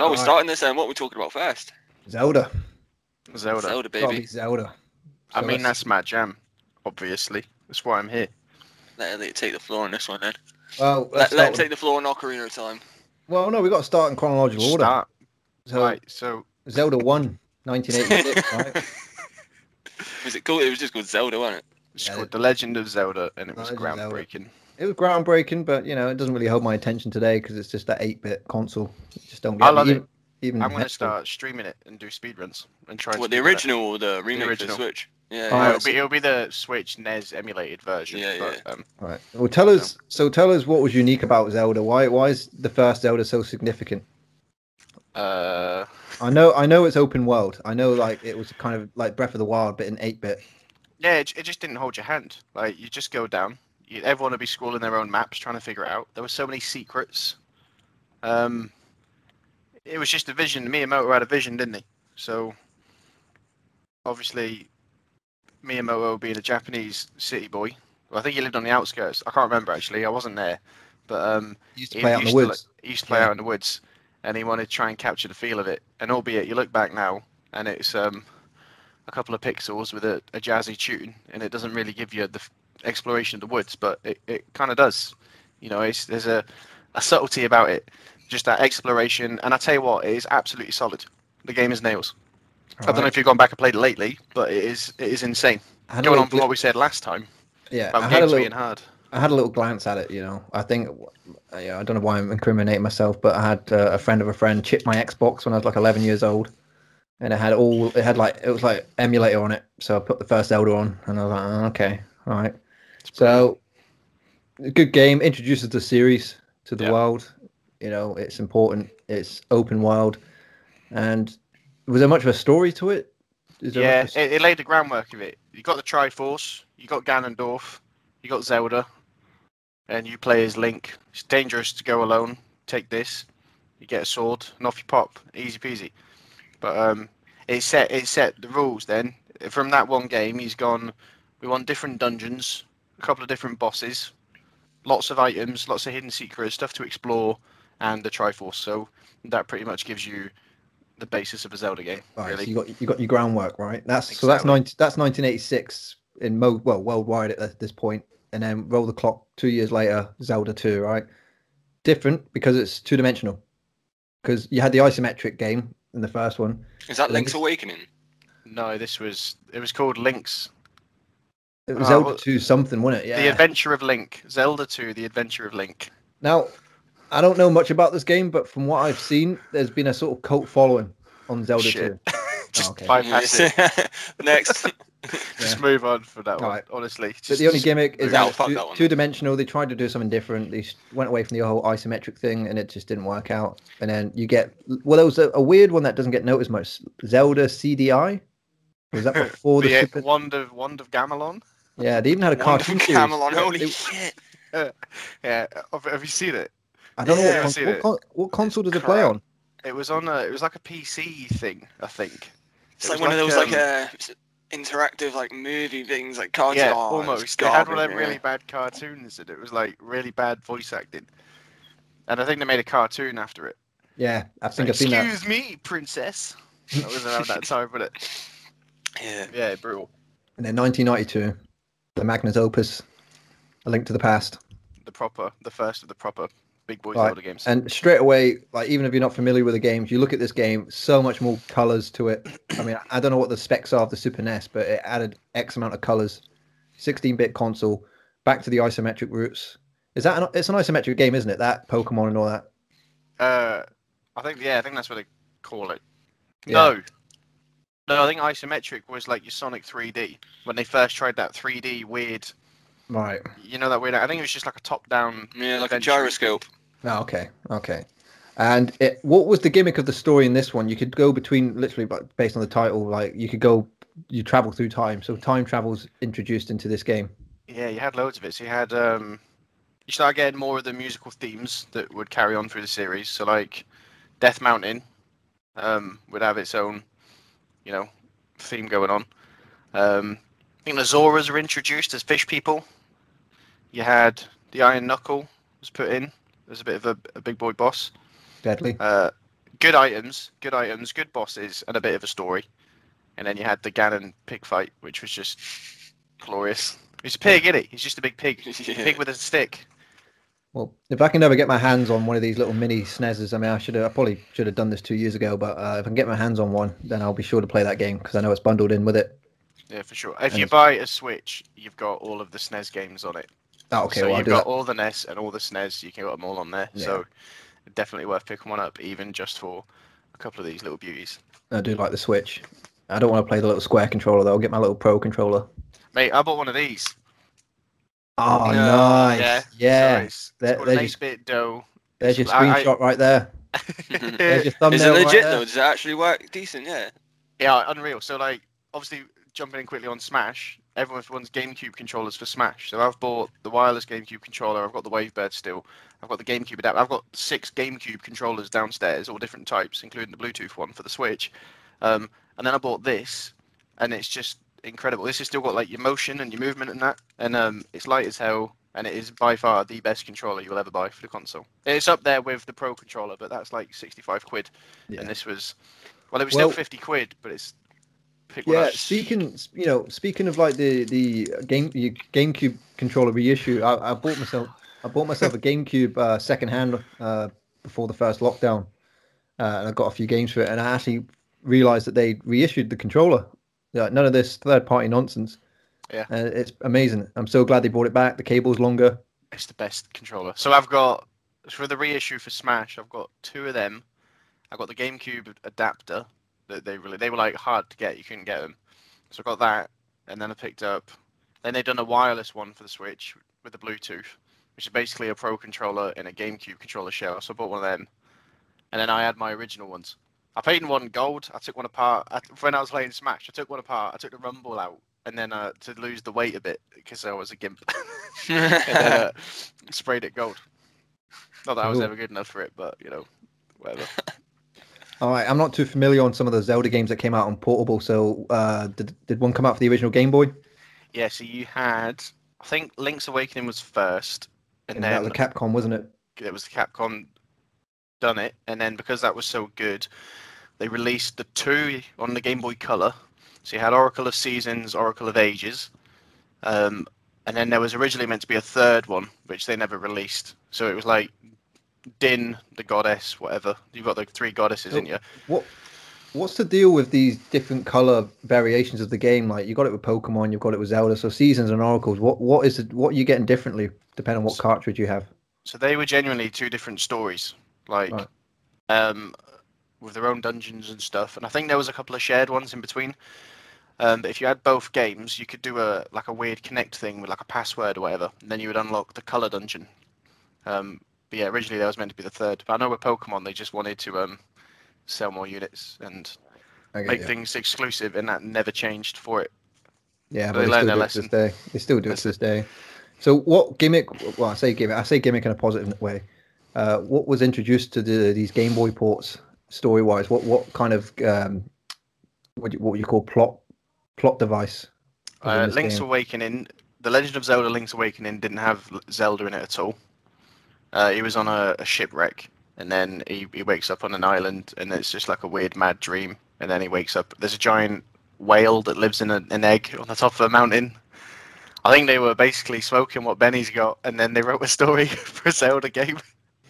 So we're starting this then. What are we talking about first? Zelda. Zelda, baby. Probably Zelda. I mean, that's my jam, obviously. That's why I'm here. Let it take the floor on this one then. Well, let it take the floor on Ocarina of Time. Well, no, we've got to start in chronological order. So, right, so... Zelda 1, 1986, right? Was it called? It was just called Zelda, wasn't it? It's called The Legend of Zelda, and it was groundbreaking. It was groundbreaking, but, you know, it doesn't really hold my attention today because it's just that 8-bit console. You just don't get I love it. Even I'm going to start streaming it and do speedruns and try. What, the original or the remake for the Switch? Yeah, yeah. It'll be the Switch NES emulated version. Yeah, but, yeah. Right. Well, tell us what was unique about Zelda. Why is the first Zelda so significant? I know it's open world. I know, like, it was kind of like Breath of the Wild, but in 8-bit. Yeah, it just didn't hold your hand. Like, you just go down. Everyone would be scrolling their own maps, trying to figure it out. There were so many secrets. It was just a vision. Miyamoto had a vision, didn't he? So, obviously, Miyamoto being a Japanese city boy. Well, I think he lived on the outskirts. I can't remember, actually. I wasn't there. But he used to play out in the woods. He used to play out in the woods. And he wanted to try and capture the feel of it. And albeit, you look back now, and it's a couple of pixels with a jazzy tune. And it doesn't really give you the exploration of the woods. But it kind of does. You know, there's a subtlety about it. Just that exploration, and I tell you what, it is absolutely solid. The game is nails. All I don't know if you've gone back and played it lately, but it is insane. Going on from what we said last time, about games being hard. I had a little glance at it, you know. I think, I don't know why I'm incriminating myself, but I had a friend of a friend chip my Xbox when I was like 11 years old, and it was like emulator on it. So I put the first Zelda on, and I was like, oh, okay, all right. So, good game, introduces the series to the world. You know, it's important. It's open world, and was there much of a story to it? It laid the groundwork of it. You got the Triforce, you got Ganondorf, you got Zelda, and you play as Link. It's dangerous to go alone. Take this, you get a sword, and off you pop. Easy peasy. But it set the rules. Then from that one game, he's gone. We want different dungeons, a couple of different bosses, lots of items, lots of hidden secrets, stuff to explore. And the Triforce, so that pretty much gives you the basis of a Zelda game. Right, really. So you got your groundwork, right? That's 1986 in worldwide at this point, and then roll the clock 2 years later, Zelda 2, right? Different because it's two-dimensional. Because you had the isometric game in the first one. Is that Link's Awakening? No, it was called Link's. It was Zelda 2 something, wasn't it? Yeah. The Adventure of Link. Zelda 2, The Adventure of Link. Now, I don't know much about this game, but from what I've seen, there's been a sort of cult following on Zelda 2. Just bypass it. Next. Just move on from that one, honestly. But the only gimmick is that it's two-dimensional. They tried to do something different. They went away from the whole isometric thing, and it just didn't work out. And then you get... Well, there was a weird one that doesn't get noticed much. Zelda CDI? Was that before the... Wand of Gamelon? Yeah, they even had a cartoon series. Gamelon, holy shit. Yeah, have you seen it? I don't know what console did it play on. It was on it was like a PC thing, I think. It's like one of those interactive movie things, like cartoons. Yeah, almost. They had one of them really bad cartoons, and it was like really bad voice acting. And I think they made a cartoon after it. Yeah, I think I've seen that. Excuse me, princess. That was around that time, but it. Yeah. Yeah, brutal. And then 1992, the Magnus Opus, A Link to the Past. The first of the proper. Big boys Zelda games. And straight away, like, even if you're not familiar with the games, you look at this game, so much more colors to it. I mean, I don't know what the specs are of the Super NES, but it added X amount of colors. 16-bit console, back to the isometric roots. Is that it's an isometric game, isn't it? That Pokemon and all that. I think that's what they call it. Yeah. No, I think isometric was like your Sonic 3D when they first tried that 3D weird. Right. You know that weird. I think it was just like a top-down. Yeah, like a gyroscope. Oh, okay. And what was the gimmick of the story in this one? You could go between, literally, but based on the title, like you travel through time. So time travel's introduced into this game. Yeah, you had loads of it. So you had, you start getting more of the musical themes that would carry on through the series. So like Death Mountain would have its own, you know, theme going on. I think the Zoras were introduced as fish people. You had the Iron Knuckle was put in. There's a bit of a big boy boss. Deadly. good items, good bosses, and a bit of a story. And then you had the Ganon pig fight, which was just glorious. He's a pig, isn't he? He's just a big pig. Yeah. Pig with a stick. Well, if I can ever get my hands on one of these little mini SNESes, I mean, I probably should have done this 2 years ago, but if I can get my hands on one, then I'll be sure to play that game, because I know it's bundled in with it. Yeah, for sure. If you buy a Switch, you've got all of the SNES games on it. Oh, okay. So well, you've got all the NES and all the SNES, you can get them all on there. Yeah. So definitely worth picking one up, even just for a couple of these little beauties. I do like the Switch. I don't want to play the little square controller, though. I'll get my little Pro controller. Mate, I bought one of these. Oh, nice. Yeah. It's got an 8-bit dough. There's your screenshot right there. There's your thumbnail. Is it legit, though? Does it actually work decent? Yeah. Yeah, unreal. So, like, obviously, jumping in quickly on Smash, everyone's GameCube controllers for Smash. So, I've bought the wireless GameCube controller. I've got the Wavebird still. I've got the GameCube adapter. I've got 6 GameCube controllers downstairs, all different types, including the Bluetooth one for the Switch. And then I bought this, and it's just incredible. This has still got like your motion and your movement and that, and it's light as hell, and it is by far the best controller you'll ever buy for the console. It's up there with the Pro controller, but that's like 65 quid, yeah. And this was, well, it was still 50 quid, but it's. Yeah, speaking of like the GameCube controller reissue, I bought myself a GameCube secondhand before the first lockdown, and I got a few games for it, and I actually realized that they reissued the controller. Yeah, none of this third-party nonsense. Yeah, it's amazing. I'm so glad they brought it back. The cable's longer. It's the best controller. So I've got, for the reissue for Smash, I've got 2 of them. I've got the GameCube adapter that they were like hard to get. You couldn't get them, so I got that. And then I picked up. Then they've done a wireless one for the Switch with the Bluetooth, which is basically a Pro controller in a GameCube controller shell. So I bought one of them. And then I had my original ones. I played in one gold. I took one apart. When I was playing Smash, I took one apart. I took the Rumble out, and then to lose the weight a bit, because I was a gimp, and sprayed it gold. Not that I was ever good enough for it, but, you know, whatever. All right, I'm not too familiar on some of the Zelda games that came out on Portable, so did one come out for the original Game Boy? Yeah, so you had, I think Link's Awakening was first. And then that was the Capcom, wasn't it? It was the Capcom done it, and then because that was so good, they released the 2 on the Game Boy Color. So you had Oracle of Seasons, Oracle of Ages, and then there was originally meant to be a 3rd one, which they never released. So it was like Din, the goddess, whatever. You've got the 3 goddesses in you. What's the deal with these different color variations of the game? Like, you got it with Pokemon, you've got it with Zelda. So Seasons and Oracles. What are you getting differently depending on what cartridge you have? So they were genuinely 2 different stories. Like, right. With their own dungeons and stuff, and I think there was a couple of shared ones in between. But if you had both games, you could do a weird connect thing with like a password or whatever, and then you would unlock the color dungeon. But yeah, originally that was meant to be the 3rd. But I know with Pokemon, they just wanted to sell more units and make things exclusive, and that never changed for it. Yeah, but they learned their lesson. They still do it to this day. So what gimmick? Well, I say gimmick in a positive way. What was introduced to these Game Boy ports story-wise? What kind of what you call plot device? Link's Awakening, The Legend of Zelda: Link's Awakening didn't have Zelda in it at all. He was on a shipwreck, and then he wakes up on an island, and it's just like a weird mad dream. And then he wakes up. There's a giant whale that lives in an egg on the top of a mountain. I think they were basically smoking what Benny's got, and then they wrote a story for a Zelda game.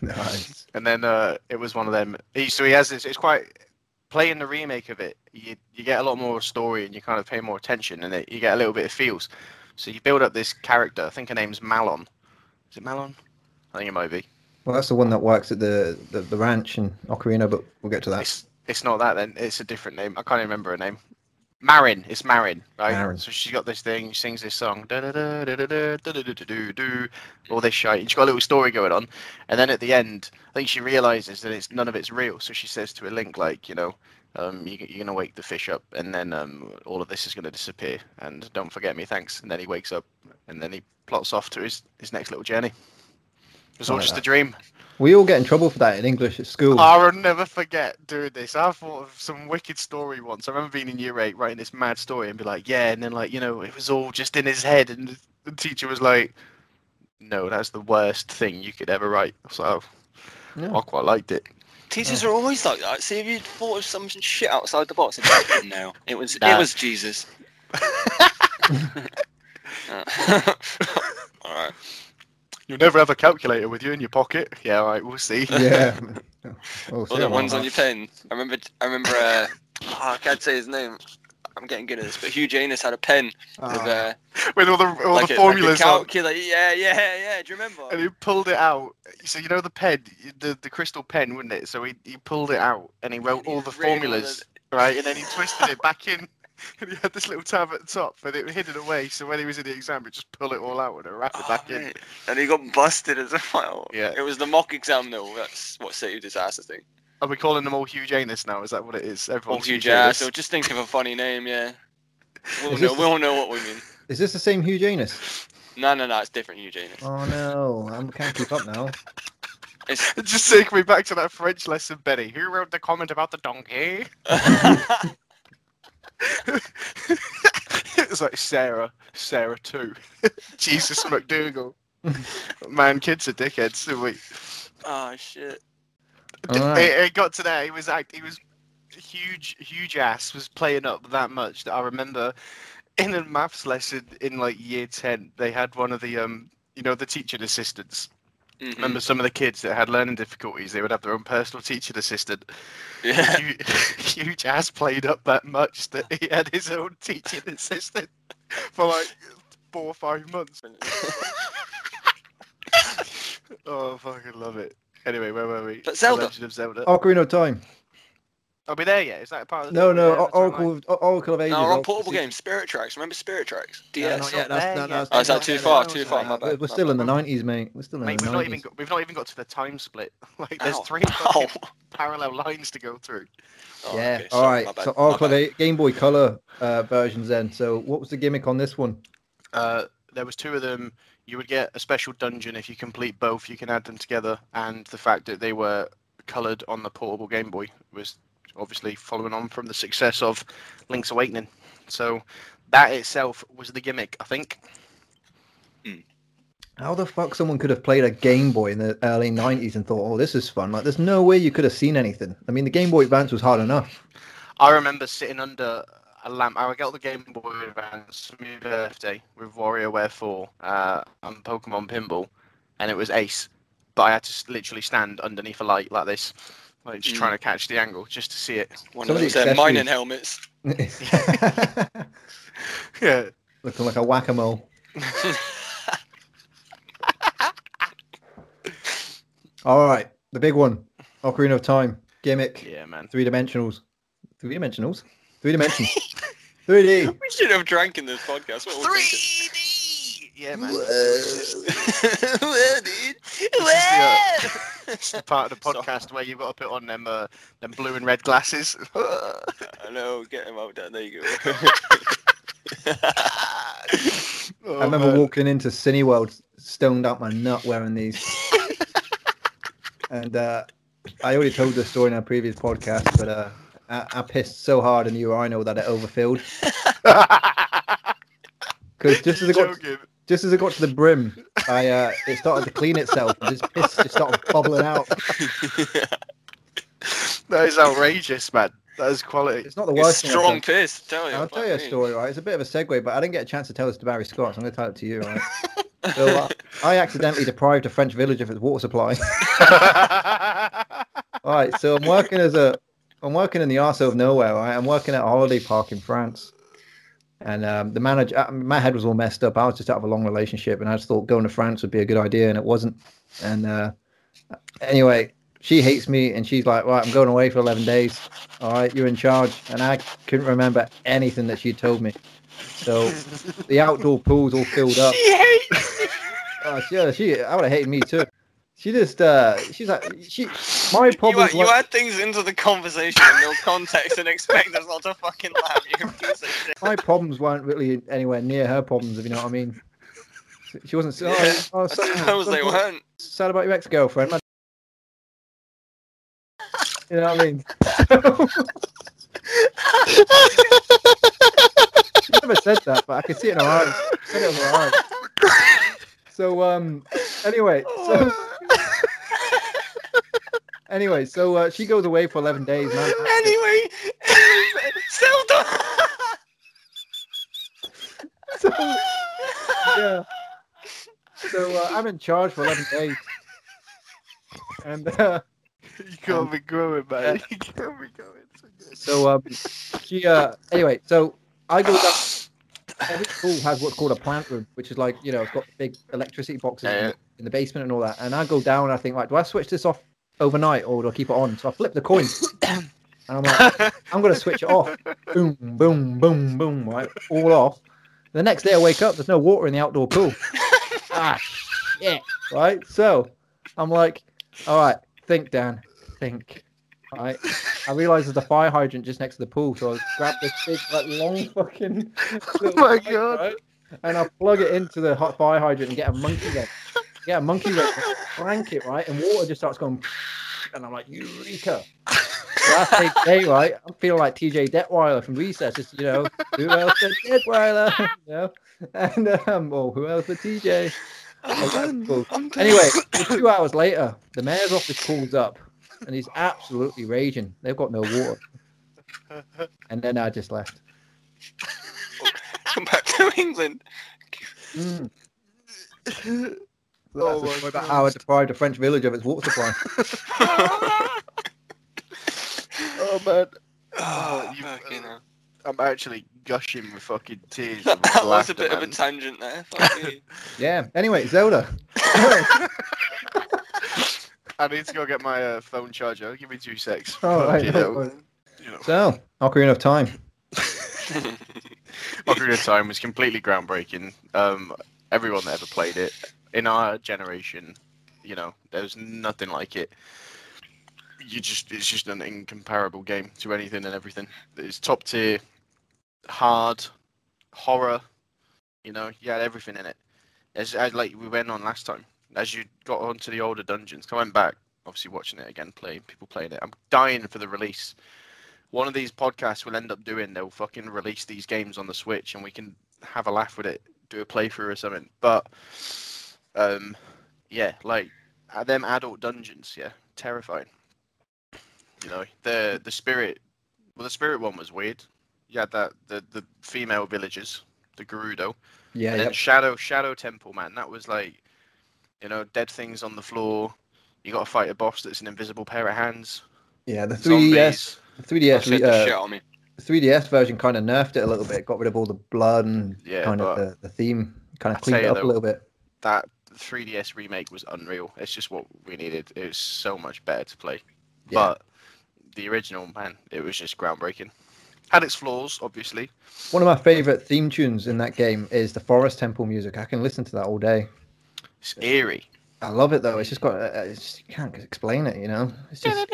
Nice. And then it was one of them. He has this. It's quite playing the remake of it. You get a lot more story, and you kind of pay more attention, and you get a little bit of feels. So you build up this character. I think her name's Malon. Is it Malon? I think it might be. Well, that's the one that works at the ranch in Ocarina, but we'll get to that. It's not that then. It's a different name. I can't remember her name. Marin. It's Marin, right? Marin. So she's got this thing. She sings this song. All this shite. And she's got a little story going on. And then at the end, I think she realizes that none of it's real. So she says to a Link, like, you know, you're going to wake the fish up. And then all of this is going to disappear. And don't forget me, thanks. And then he wakes up. And then he plots off to his next little journey. It's all just a dream. We all get in trouble for that in English at school. I'll never forget doing this. I thought of some wicked story once. I remember being in year 8 writing this mad story and be like, yeah, and then, like, you know, it was all just in his head, and the teacher was like, no, that's the worst thing you could ever write. So I quite liked it. Teachers are always like that. See, if you thought of some shit outside the box, no, it was Jesus. All right. You'll never have a calculator with you in your pocket. Yeah, all right, we'll see. Yeah. All the ones on your pen. I remember. I can't say his name. I'm getting good at this, but Hugh Janus had a pen with all the formulas. Like yeah. Do you remember? And he pulled it out. So you know the pen, the crystal pen, wouldn't it? So he pulled it out and he wrote all the formulas, right? And then he twisted it back in. And he had this little tab at the top, but it hid it away. So when he was in the exam, he'd just pull it all out and wrap it back in. And he got busted as well. Yeah. It was the mock exam, though. That's what saved his ass, I think. Are we calling them all Hugh Janus now? Is that what it is? Everyone's all Hugh Janus. So just think of a funny name, yeah. We all know what we mean. Is this the same Hugh Janus? No, it's different Hugh Janus. Oh no, I can't keep up now. It just take me back to that French lesson, Benny. Who wrote the comment about the donkey? It was like Sarah too. Jesus McDougal. Man, kids are dickheads, don't we? Oh shit. Right. It got to there. He was huge ass was playing up that much that I remember in a maths lesson in like year 10 they had one of the the teaching assistants. Mm-hmm. Remember some of the kids that had learning difficulties, they would have their own personal teaching assistant. Yeah. Huge ass played up that much that he had his own teaching assistant for like 4 or 5 months. Oh, I fucking love it. Anyway, where were we? But Zelda. Legend of Zelda. Ocarina of Time. Are we there yet? Is that a part of the... No, Oracle of Ages. No, we're on portable games. Spirit Tracks. Remember Spirit Tracks? DS. Is that too far? Too far, my bad. We're still in the 90s, mate. We're still in the 90s. We've not even got to the time split. Like, there's 3 parallel lines to go through. Yeah, all right. So Oracle of Ages, Game Boy Color versions then. So what was the gimmick on this one? There was 2 of them. You would get a special dungeon if you complete both. You can add them together, and the fact that they were coloured on the portable Game Boy was obviously following on from the success of Link's Awakening. So that itself was the gimmick, I think. Mm. How the fuck someone could have played a Game Boy in the early 90s and thought, oh, this is fun. Like, there's no way you could have seen anything. I mean, the Game Boy Advance was hard enough. I remember sitting under a lamp. I got the Game Boy Advance for my birthday with WarioWare 4 and Pokemon Pinball, and it was ace. But I had to literally stand underneath a light like this, like just trying to catch the angle just to see it. One of those mining helmets. Yeah, looking like a whack-a-mole. All right, the big one, Ocarina of Time gimmick. Yeah, man. Three dimensionals. 3D. 3D. We should have drank in this podcast. 3D. Yeah, man. Whoa, dude. It's the part of the podcast where you've got to put on them blue and red glasses. I know. Get them out there. There you go. I remember walking into Cineworld, stoned out my nut wearing these. And I already told this story in our previous podcast, but. I pissed so hard in the urinal that it overfilled. Because just as it got to the brim, it started to clean itself. And this piss just started bubbling out. That is outrageous, man. That is quality. It's not the worst. It's strong piss. I'll tell you a story, right? It's a bit of a segue, but I didn't get a chance to tell this to Barry Scott, so I'm going to tell it to you, right? So I accidentally deprived a French village of its water supply. All right, so I'm working in the arse of nowhere, right? I'm working at a holiday park in France. And the manager, my head was all messed up. I was just out of a long relationship and I just thought going to France would be a good idea and it wasn't. And anyway, she hates me and she's like, right, I'm going away for 11 days. All right, you're in charge. And I couldn't remember anything that she told me. So the outdoor pool's all filled up. She hates me. I would have hated me too. She just, she's like, my problem is... You add things into the conversation in no context and expect us not to fucking laugh. You piece of shit. My problems weren't really anywhere near her problems, if you know what I mean. She wasn't... Yeah. Oh, I suppose they weren't. Sad about your ex-girlfriend. You know what I mean? She never said that, but I could see it in her eyes. She said it in her eyes. So, anyway, Anyway, so she goes away for 11 days. Zelda! So, yeah. So I'm in charge for 11 days. And you can't be growing, man. You can't be growing. So she anyway, so I go down. Every school has what's called a plant room, which is like, you know, it's got big electricity boxes in the basement and all that. And I go down and I think, right, do I switch this off overnight or do I keep it on? So I flip the coin and I'm like, I'm gonna switch it off. Boom, boom, boom, boom, right? All off. The next day I wake up, there's no water in the outdoor pool. Ah, shit. Right? So I'm like, all right, think, Dan, think. All right. I realised there's a fire hydrant just next to the pool, so I grabbed this big, like, long fucking... Oh my god! Right? And I plug it into the hot fire hydrant and get a monkey leg. Get a monkey leg, crank it, right? And water just starts going... And I'm like, eureka! Last day, right? I'm feeling like TJ Detweiler from Recess. Just, you know, who else but Detweiler? You know? And, well, who else but TJ? Cool. Anyway, 2 hours later, the mayor's office calls up. And he's absolutely raging. They've got no water. And then I just left. Come back to England. Mm. So oh, that's about how I deprived a French village of its water supply. Oh, man. Oh, you know. I'm actually gushing with fucking tears. That was a bit of a tangent there. Yeah. Anyway, Zelda. I need to go get my phone charger. Give me 2 secs. Oh, right, you know. So, Ocarina of Time. Ocarina of Time was completely groundbreaking. Everyone that ever played it, in our generation, you know, there was nothing like it. It's just an incomparable game to anything and everything. It's top tier, hard, horror. You know, you had everything in it. As like we went on last time. As you got onto the older dungeons, coming back, obviously watching it again, people playing it. I'm dying for the release. One of these podcasts we'll end up doing, they'll fucking release these games on the Switch and we can have a laugh with it, do a playthrough or something. But, yeah, like, them adult dungeons, yeah, terrifying. You know, the spirit, well, the spirit one was weird. You had that, the female villagers, the Gerudo. Yeah, and then Shadow Temple, man, that was like... You know, dead things on the floor. You got to fight a boss that's an invisible pair of hands. Yeah, the 3DS, the 3DS version kind of nerfed it a little bit. Got rid of all the blood and kind of the theme. Kind of cleaned it up a little bit. That 3DS remake was unreal. It's just what we needed. It was so much better to play. Yeah. But the original, man, it was just groundbreaking. Had its flaws, obviously. One of my favourite theme tunes in that game is the Forest Temple music. I can listen to that all day. It's eerie. I love it though. It's just got. You can't explain it. You know. It's just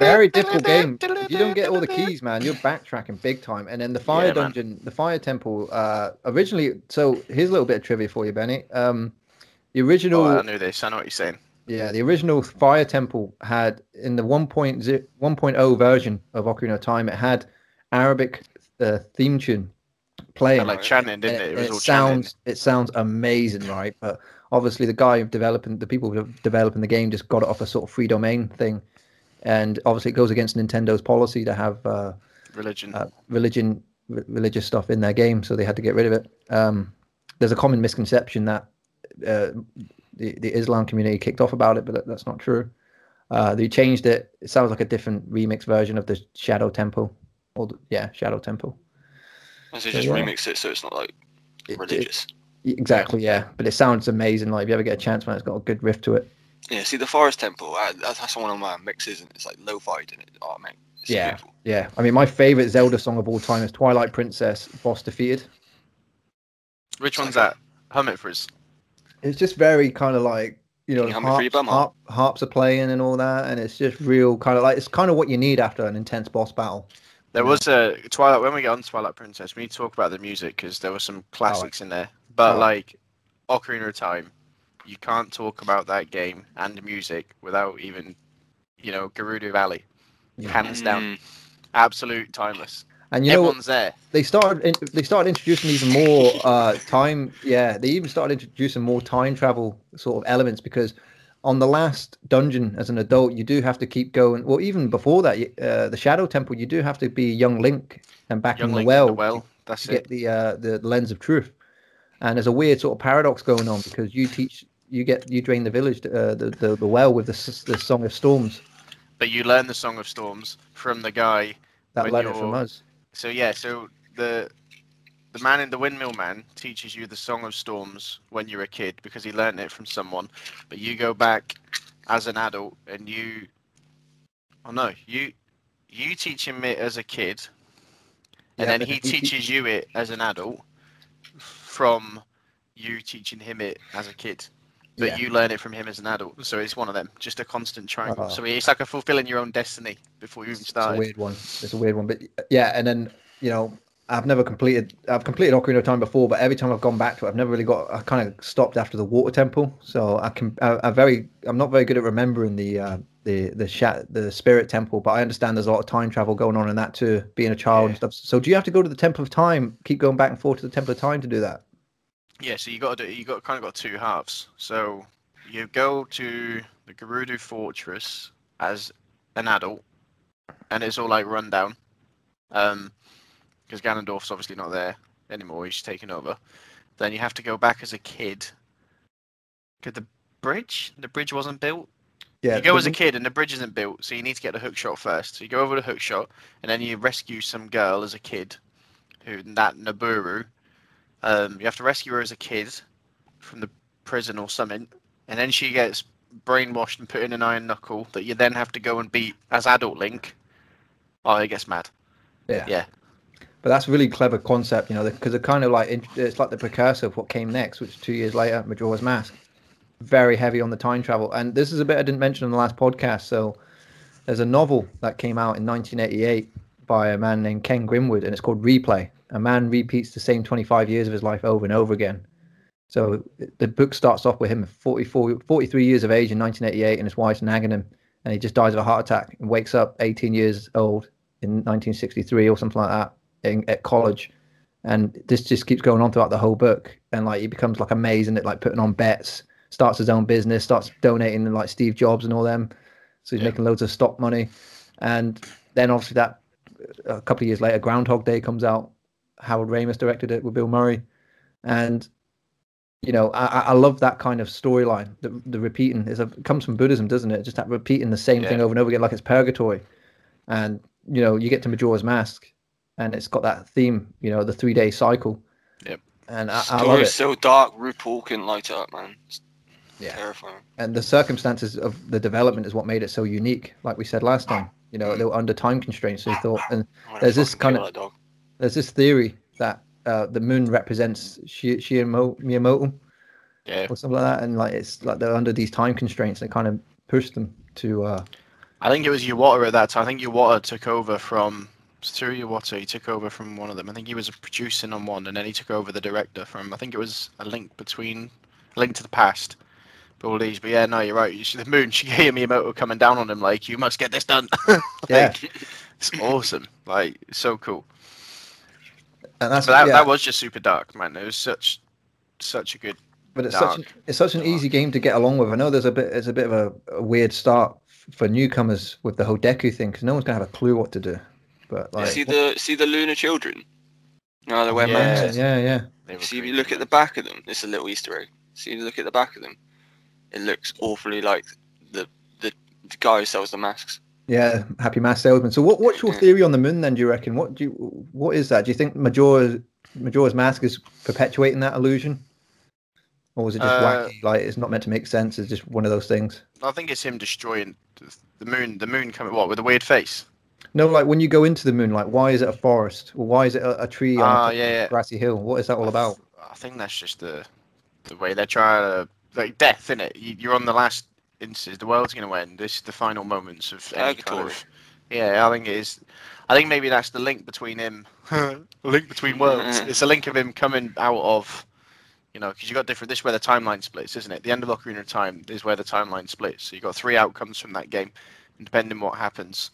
very difficult game. If you don't get all the keys, man, you're backtracking big time. And then the fire dungeon, man. The fire temple. Originally, so here's a little bit of trivia for you, Benny. The original. Oh, I knew this. I know what you're saying. Yeah, the original fire temple had in the 1.0 version of Ocarina of Time. It had Arabic theme tune. Playing and like chanting, didn't it? It sounds amazing, right? But obviously, the people developing the game just got it off a sort of free domain thing, and obviously, it goes against Nintendo's policy to have religious stuff in their game, so they had to get rid of it. There's a common misconception that the Islam community kicked off about it, but that's not true. They changed it. It sounds like a different remix version of the Shadow Temple, Shadow Temple. As they just remix it, so it's not like religious. Exactly, yeah. But it sounds amazing. Like if you ever get a chance, man, it's got a good riff to it. Yeah. See, the Forest Temple. That's one of my mixes, and it's like lo-fi, isn't it? Oh man. Yeah. Beautiful. Yeah. I mean, my favorite Zelda song of all time is Twilight Princess. Boss defeated. Which one's that? Hum it for us. It's just very kind of like harps are playing and all that, and it's just real kind of like it's kind of what you need after an intense boss battle. There was a Twilight. When we get on Twilight Princess, we need to talk about the music because there were some classics in there. But like Ocarina of Time, you can't talk about that game and the music without even, Gerudo Valley, hands down, absolute timeless. And everyone's there. They started introducing even more time. Yeah, they even started introducing more time travel sort of elements because on the last dungeon as an adult, you do have to keep going. Well, even before that, the Shadow Temple, you do have to be young Link and back in the well to get the Lens of Truth. And there's a weird sort of paradox going on because you drain the village, the well with the Song of Storms. But you learn the Song of Storms from the guy that learned it from us. So yeah, so the man in the windmill man teaches you the Song of Storms when you're a kid because he learned it from someone. But you go back as an adult and you teach him it as a kid, and then he teaches you it as an adult from you teaching him it as a kid. But you learn it from him as an adult. So it's one of them, just a constant triangle. So it's like a fulfilling your own destiny before you even started. It's a weird one. But yeah, and then, you know, I've completed Ocarina of Time before, but every time I've gone back to it, I've never really got, I kind of stopped after the Water Temple. So I'm not very good at remembering the Spirit Temple, but I understand there's a lot of time travel going on in that too, being a child and stuff. So do you have to go to the Temple of Time, keep going back and forth to the Temple of Time to do that? Yeah, so you kind of got two halves. So you go to the Gerudo Fortress as an adult, and it's all like rundown, because Ganondorf's obviously not there anymore; he's taken over. Then you have to go back as a kid. Because the bridge wasn't built. Yeah, you go as a kid, and the bridge isn't built, so you need to get the hookshot first. So you go over the hookshot, and then you rescue some girl as a kid, Naburu. You have to rescue her as a kid from the prison or something, and then she gets brainwashed and put in an iron knuckle that you then have to go and beat as adult Link. Oh, it gets mad. Yeah. But that's a really clever concept, you know, because they're kind of like, it's like the precursor of what came next, which 2 years later, Majora's Mask. Very heavy on the time travel. And this is a bit I didn't mention in the last podcast. So there's a novel that came out in 1988 by a man named Ken Grimwood, and it's called Replay. A man repeats the same 25 years of his life over and over again. So the book starts off with him 43 years of age in 1988, and his wife's nagging him, and he just dies of a heart attack and wakes up 18 years old in 1963 or something like that at college. And this just keeps going on throughout the whole book. And like he becomes like amazing at like putting on bets, starts his own business, starts donating to like Steve Jobs and all them. So he's making loads of stock money. And then obviously that a couple of years later, Groundhog Day comes out. Harold Ramis directed it with Bill Murray, and you know I love that kind of storyline. The repeating it comes from Buddhism, doesn't it? Just that repeating the same thing over and over again, like it's purgatory. And you know you get to Majora's Mask, and it's got that theme. You know the 3-day cycle. Yep. And I love it. It's so dark. RuPaul couldn't light it up, man. It's terrifying. And the circumstances of the development is what made it so unique. Like we said last time, you know they were under time constraints, so you thought. And there's this kind of. There's this theory that the moon represents Miyamoto, or something like that, and like it's like they're under these time constraints that kind of pushed them to. I think it was Iwata at that time. I think Iwata took over from one of them. I think he was producing on one, and then he took over the director from. I think it was A Link to the Past. But yeah, no, you're right. You see the moon, Shigeru Miyamoto coming down on him like you must get this done. It's awesome. Like so cool. And that was just super dark, man. It was such a good. But it's dark, such an easy game to get along with. I know it's a bit of a weird start for newcomers with the Hodeku thing because no one's gonna have a clue what to do. But like, see the Lunar Children. No, they wear masks. Yeah. See, if you look at the back of them, it's a little Easter egg. See, if you look at the back of them, it looks awfully like the guy who sells the masks. Yeah, happy mask salesman. So, what's your theory on the moon then? Do you reckon? What is that? Do you think Majora's Mask is perpetuating that illusion, or is it just wacky? Like it's not meant to make sense. It's just one of those things. I think it's him destroying the moon. The moon coming with a weird face. No, like when you go into the moon, like why is it a forest? Or why is it a tree on a grassy hill? What is that all about? I think that's just the way they're trying to like death, innit? You're on the last. The world's going to end. This is the final moments of any kind of, I think it is. I think maybe that's the link between him, link between worlds. It's a link of him coming out of, you know, because you got different. This is where the timeline splits, isn't it? The end of Ocarina of Time is where the timeline splits. So you got three outcomes from that game, and depending on what happens,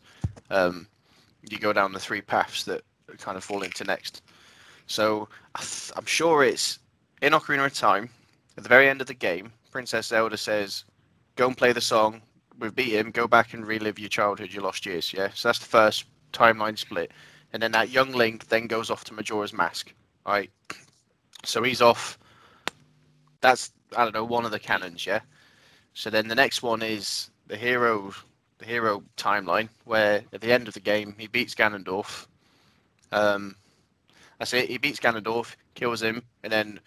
you go down the three paths that kind of fall into next. So I'm sure it's in Ocarina of Time at the very end of the game. Princess Zelda says. go and play the song, we've beat him, go back and relive your childhood, your lost years, yeah? So that's the first timeline split. And then that young Link then goes off to Majora's Mask, right? So he's off. That's, I don't know, one of the canons, yeah? So then the next one is the hero timeline, where at the end of the game, he beats Ganondorf. That's it, he beats Ganondorf, kills him, and then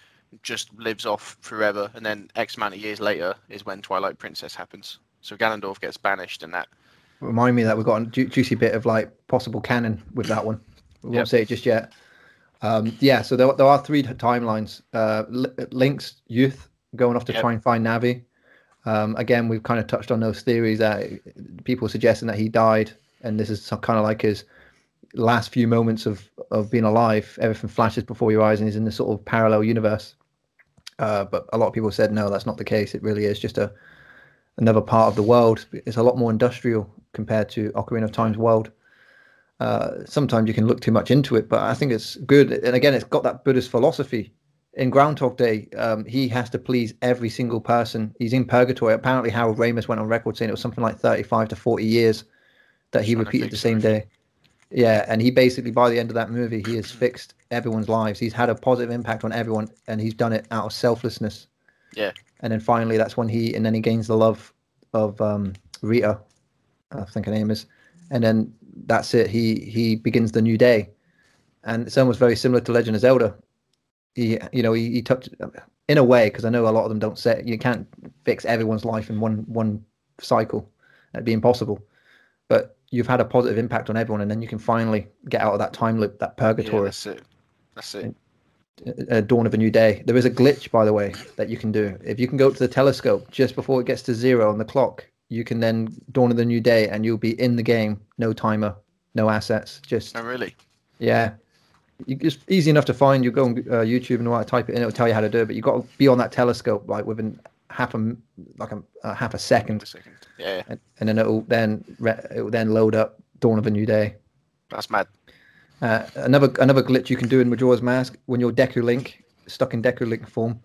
just lives off forever, and then X amount of years later is when Twilight Princess happens. So Ganondorf gets banished, and that remind me that we've got a juicy bit of like possible canon with that one. We won't say it just yet. Yeah, so there are three timelines: Link's youth going off to try and find Navi. Again, we've kind of touched on those theories that people suggesting that he died, and this is some, kind of like his last few moments of being alive. Everything flashes before your eyes, and he's in this sort of parallel universe. But a lot of people said no, that's not the case. It really is just another part of the world. It's a lot more industrial compared to Ocarina of Time's world. Sometimes you can look too much into it, but I think it's good. And again, it's got that Buddhist philosophy. In Groundhog Day, he has to please every single person. He's in purgatory. Apparently, Harold Ramis went on record saying it was something like 35 to 40 years that he repeated the same day. Yeah, and he basically, by the end of that movie, he has fixed everyone's lives. He's had a positive impact on everyone, and he's done it out of selflessness. Yeah. And then finally, that's when he gains the love of Rita, I think her name is. And then that's it. He begins the new day. And it's almost very similar to Legend of Zelda. He touched, in a way, because I know a lot of them don't say, you can't fix everyone's life in one cycle. That'd be impossible. But you've had a positive impact on everyone, and then you can finally get out of that time loop, that purgatory. Yeah, that's it. Dawn of a New Day. There is a glitch, by the way, that you can do. If you can go to the telescope just before it gets to zero on the clock, you can then Dawn of the New Day, and you'll be in the game. No timer, no assets. Just. Oh, really? Yeah. It's easy enough to find. You go on YouTube and all that, type it in, it'll tell you how to do it, but you've got to be on that telescope like within half a second. Yeah. And then it'll then load up Dawn of a New Day. That's mad. Another glitch you can do in Majora's Mask, when you're Deku Link, stuck in Deku Link form,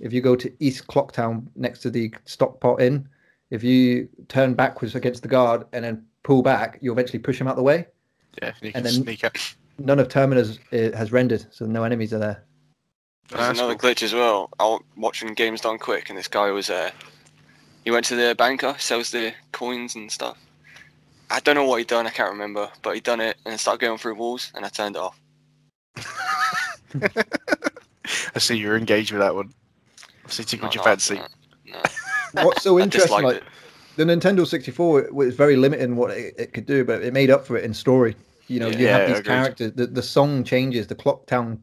if you go to East Clocktown next to the Stockpot Inn, if you turn backwards against the guard and then pull back, you'll eventually push him out the way. Yeah, and you can sneak up. None of Terminus has rendered, so no enemies are there. There's another glitch as well. I was watching Games Done Quick, and this guy was there. He went to the banker, sells the coins and stuff. I don't know what he'd done, I can't remember, but he'd done it and it started going through walls, and I turned it off. I see you're engaged with that one. I've seen tickled your fancy. No. What's so interesting, like, the Nintendo 64 was very limited in what it could do, but it made up for it in story. You know, you have these characters, the song changes, the Clocktown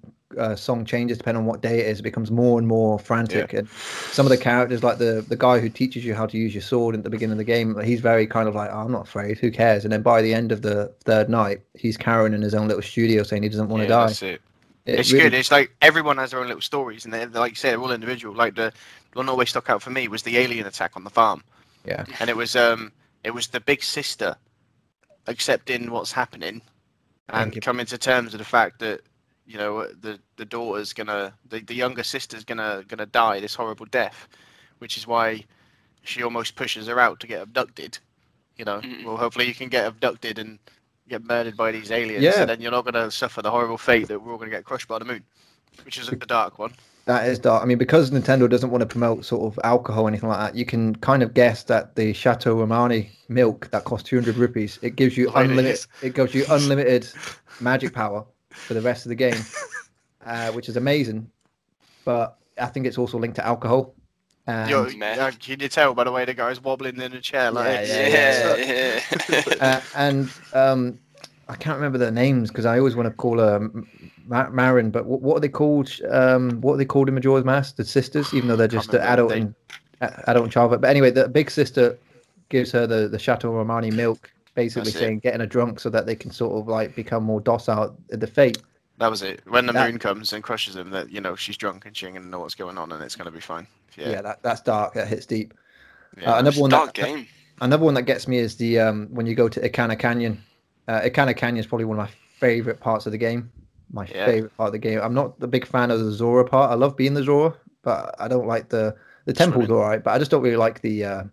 song changes depending on what day it is. It becomes more and more frantic, and some of the characters, like the guy who teaches you how to use your sword at the beginning of the game, he's very kind of like, oh, I'm not afraid, who cares? And then by the end of the third night, he's cowering in his own little studio saying he doesn't want to die. That's it. It's really good. It's like everyone has their own little stories, and they're, like you say, they're all individual. Like the one always stuck out for me was the alien attack on the farm. Yeah, and it was the big sister accepting what's happening and coming to terms with the fact that, you know, the daughter's gonna, the younger sister's gonna die this horrible death, which is why she almost pushes her out to get abducted. You know, well, hopefully you can get abducted and get murdered by these aliens, and then you're not gonna suffer the horrible fate that we're all gonna get crushed by the moon, which is the dark one. That is dark. I mean, because Nintendo doesn't want to promote sort of alcohol or anything like that, you can kind of guess that the Chateau Romani milk that costs 200 rupees, it gives you unlimited magic power for the rest of the game, which is amazing. But I think it's also linked to alcohol. Can you tell by the way the guy's wobbling in a chair? Like, yeah. I can't remember their names because I always want to call her Marin, but what are they called? What are they called in Majora's Mask? The sisters, even though they're just adult and child. But anyway, the big sister gives her the Chateau Romani milk, basically saying getting her drunk so that they can sort of like become more docile at the fate. That was it. When the moon comes and crushes them, that, you know, she's drunk and she ain't gonna know what's going on and it's gonna be fine. Yeah, that's dark. That hits deep. Yeah, another one that gets me is the when you go to Ikana Canyon. Ikana Canyon is probably one of my favorite parts of the game. I'm not the big fan of the Zora part. I love being the Zora, but I don't like the temple's all right. But I just don't really like the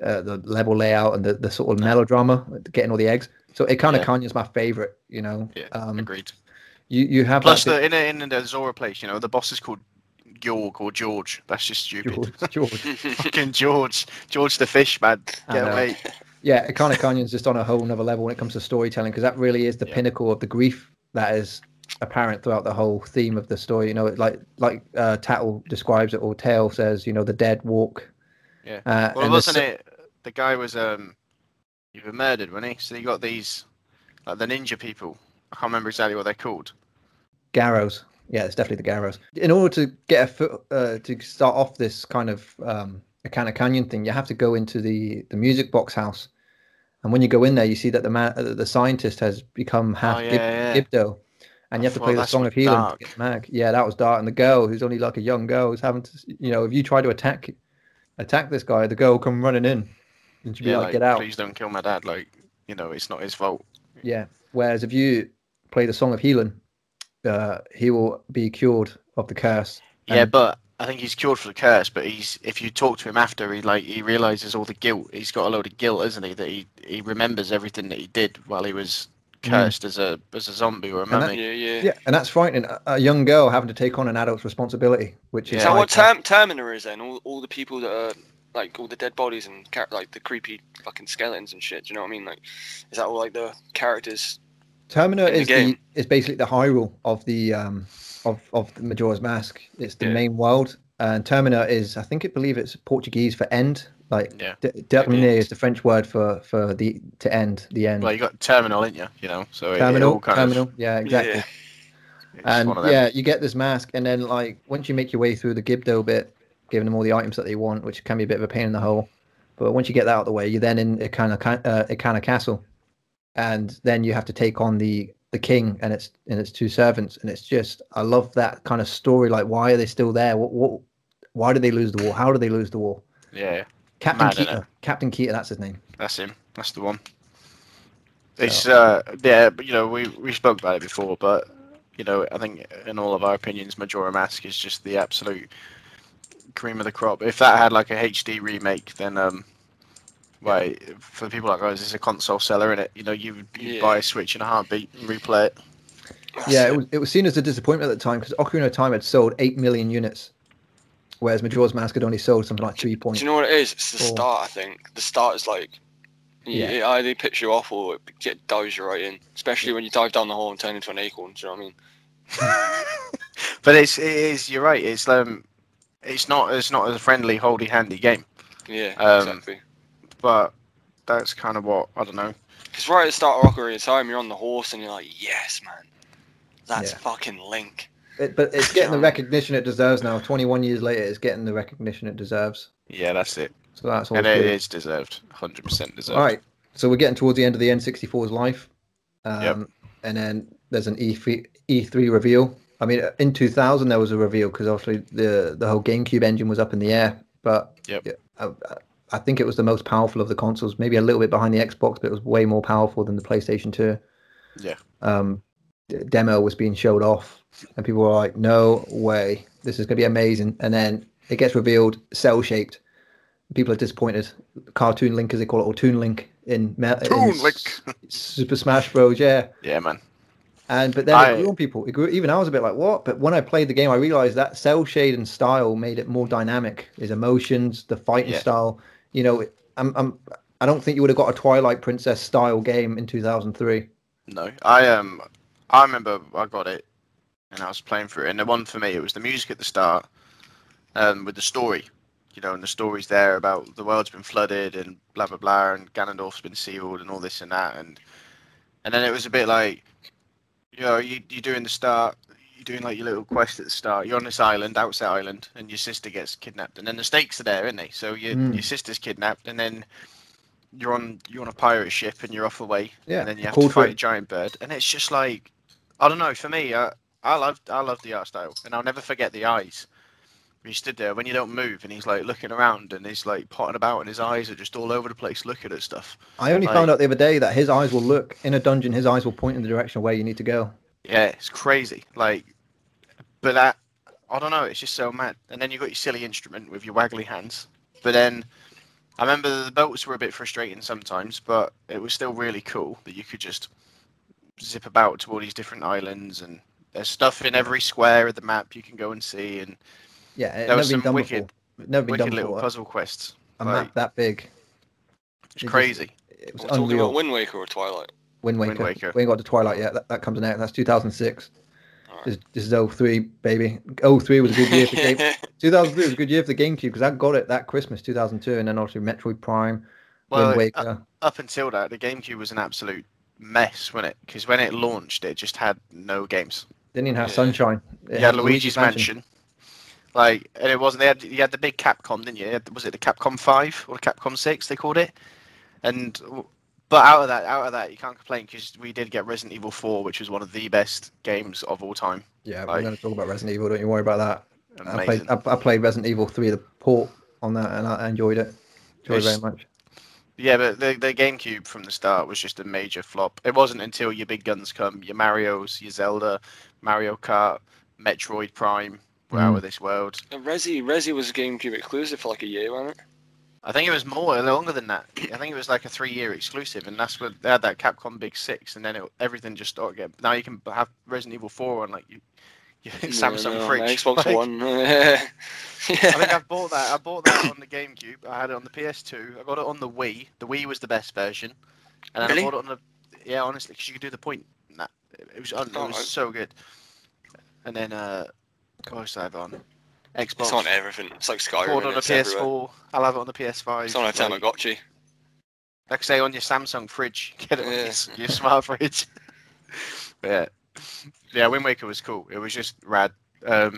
the level layout and the sort of melodrama, getting all the eggs. So it kind of Kanye's my favorite, you know. Yeah, agreed. You have plus that in the Zora place, you know, the boss is called Georg or George. That's just stupid. George. Fucking George. George the fish, man. Get away. Yeah, Akana Canyon's just on a whole nother level when it comes to storytelling, because that really is the pinnacle of the grief that is apparent throughout the whole theme of the story. You know, like Tattle describes it, or Tale says, you know, the dead walk. Yeah. Well, wasn't it? The guy was even murdered, wasn't he? So you got these, like the ninja people. I can't remember exactly what they're called. Garrows. Yeah, it's definitely the Garrows. In order to get to start off this kind of Akana Canyon thing, you have to go into the music box house, and when you go in there, you see that the scientist has become half Gibdo, and you have to play the Song of Healing to get mag. Yeah, that was dark. And the girl, who's only like a young girl, is having to, you know, if you try to attack this guy, the girl will come running in, and she'll be like, "Get out! Please don't kill my dad." Like, you know, it's not his fault. Yeah. Whereas if you play the Song of Healing, he will be cured of the curse. Yeah, but I think he's cured for the curse, but if you talk to him after, he realizes all the guilt. He's got a load of guilt, isn't he? That he remembers everything that he did while he was cursed as a zombie or a mummy. Yeah, and that's frightening. A young girl having to take on an adult's responsibility, which is what Terminator is. Then all the people that are like all the dead bodies and like the creepy fucking skeletons and shit. Do you know what I mean? Like, is that all like the characters? Terminator is basically the Hyrule of the of the Majora's Mask. It's the main world, and Terminator is, I think, it's Portuguese for end. Like, Terminator is the French word for the to end, the end. Well, you got terminal, ain't you? You know, so terminal. Yeah, exactly. Yeah. And you get this mask, and then like once you make your way through the Gibdo bit, giving them all the items that they want, which can be a bit of a pain in the hole, but once you get that out of the way, you're then in Akana Castle. And then you have to take on the king and its two servants, and it's just, I love that kind of story. Like, why are they still there? Why do they lose the war? How do they lose the war? Yeah, Captain Keita, that's his name. That's him. That's the one. So. It's but you know, we spoke about it before, but you know, I think in all of our opinions, Majora's Mask is just the absolute cream of the crop. If that had like a HD remake, then for people like us, it's a console seller, innit? You know, you buy a Switch in a heartbeat and replay it. Yeah, it was seen as a disappointment at the time because Ocarina of Time had sold 8 million units, whereas Majora's Mask had only sold something like 3.4. Do you know what it is? It's the start, I think. The start is like, it either picks you off or it dives you right in, especially when you dive down the hole and turn into an acorn, do you know what I mean? But it is, you're right, it's not a friendly, holdy-handy game. Yeah, exactly. But that's kind of what, I don't know. Because right at the start of Ocarina of Time, you're on the horse and you're like, yes, man. That's fucking Link. But it's getting the recognition it deserves now. 21 years later, it's getting the recognition it deserves. Yeah, that's it. So that's all. And it is deserved. 100% deserved. All right. So we're getting towards the end of the N64's life. And then there's an E3 reveal. I mean, in 2000, there was a reveal because obviously the whole GameCube engine was up in the air. But I think it was the most powerful of the consoles, maybe a little bit behind the Xbox, but it was way more powerful than the PlayStation 2. Yeah. Demo was being showed off, and people were like, no way, this is going to be amazing. And then it gets revealed, cell-shaped. People are disappointed. Cartoon Link, as they call it, or Toon Link in Super Smash Bros. Yeah. Yeah, man. But then it grew on people. It grew, even I was a bit like, what? But when I played the game, I realized that cell shade and style made it more dynamic. His emotions, the fighting style. You know, I don't think you would have got a Twilight Princess style game in 2003. No, I remember I got it and I was playing through it. And the one for me, it was the music at the start, with the story. You know, and the story's there about the world's been flooded and blah blah blah, and Ganondorf's been sealed and all this and that, and then it was a bit like, you know, you're doing the start. You're doing like your little quest at the start. You're on this island, Outset Island, and your sister gets kidnapped. And then the stakes are there, aren't they? So your sister's kidnapped, and then you're on a pirate ship, and you're off away. Yeah. And then you have to fight a giant bird, and it's just like, I don't know. For me, I loved the art style, and I'll never forget the eyes. He stood there when you don't move, and he's like looking around, and he's like potting about, and his eyes are just all over the place looking at stuff. I only found out the other day that his eyes will look in a dungeon. His eyes will point in the direction where you need to go. Yeah, it's crazy. Like, but that, I don't know, it's just so mad. And then you got your silly instrument with your waggly hands. But then I remember the belts were a bit frustrating sometimes, but it was still really cool that you could just zip about to all these different islands, and there's stuff in every square of the map you can go and see. And yeah, there were some wicked little puzzle quests. A map that big. It's crazy. It was unreal. Talking about Wind Waker or Twilight? Wind Waker. We ain't got to Twilight yet. That comes out. That's 2006. Right. This is 03, baby. 03 was a good year for Game. 2003 was a good year for the GameCube, because I got it that Christmas, 2002, and then obviously Metroid Prime, Wind Waker. Up until that, the GameCube was an absolute mess, wasn't it? Because when it launched, it just had no games. Didn't even have Sunshine. It had Luigi's Mansion. Like, and it wasn't. You had the big Capcom, didn't you? Was it the Capcom 5 or the Capcom 6? They called it. And but out of that, you can't complain, because we did get Resident Evil 4, which was one of the best games of all time. Yeah, we're going to talk about Resident Evil. Don't you worry about that. Amazing. I played Resident Evil 3, the port on that, and I enjoyed it. Enjoyed it very much. Yeah, but the GameCube from the start was just a major flop. It wasn't until your big guns come, your Marios, your Zelda, Mario Kart, Metroid Prime, Out of This World. And Resi was a GameCube exclusive for like a year, wasn't it? I think it was longer than that. I think it was like a 3-year exclusive, and that's what they had, that Capcom Big 6, and then everything just started getting... Now you can have Resident Evil 4 on, like, your Samsung fridge. Xbox One. I think I bought that on the GameCube. I had it on the PS2. I got it on the Wii. The Wii was the best version. And then really? I bought it on the... Yeah, honestly, because you could do the point. Nah, it was so good. And then, what I have on? Xbox. It's on everything. It's like Skyrim. It's on the PS4. Everywhere. I'll have it on the PS5. It's on a Tamagotchi. Like I say, on your Samsung fridge. Get it on your smart fridge. Yeah, Wind Waker was cool. It was just rad. It was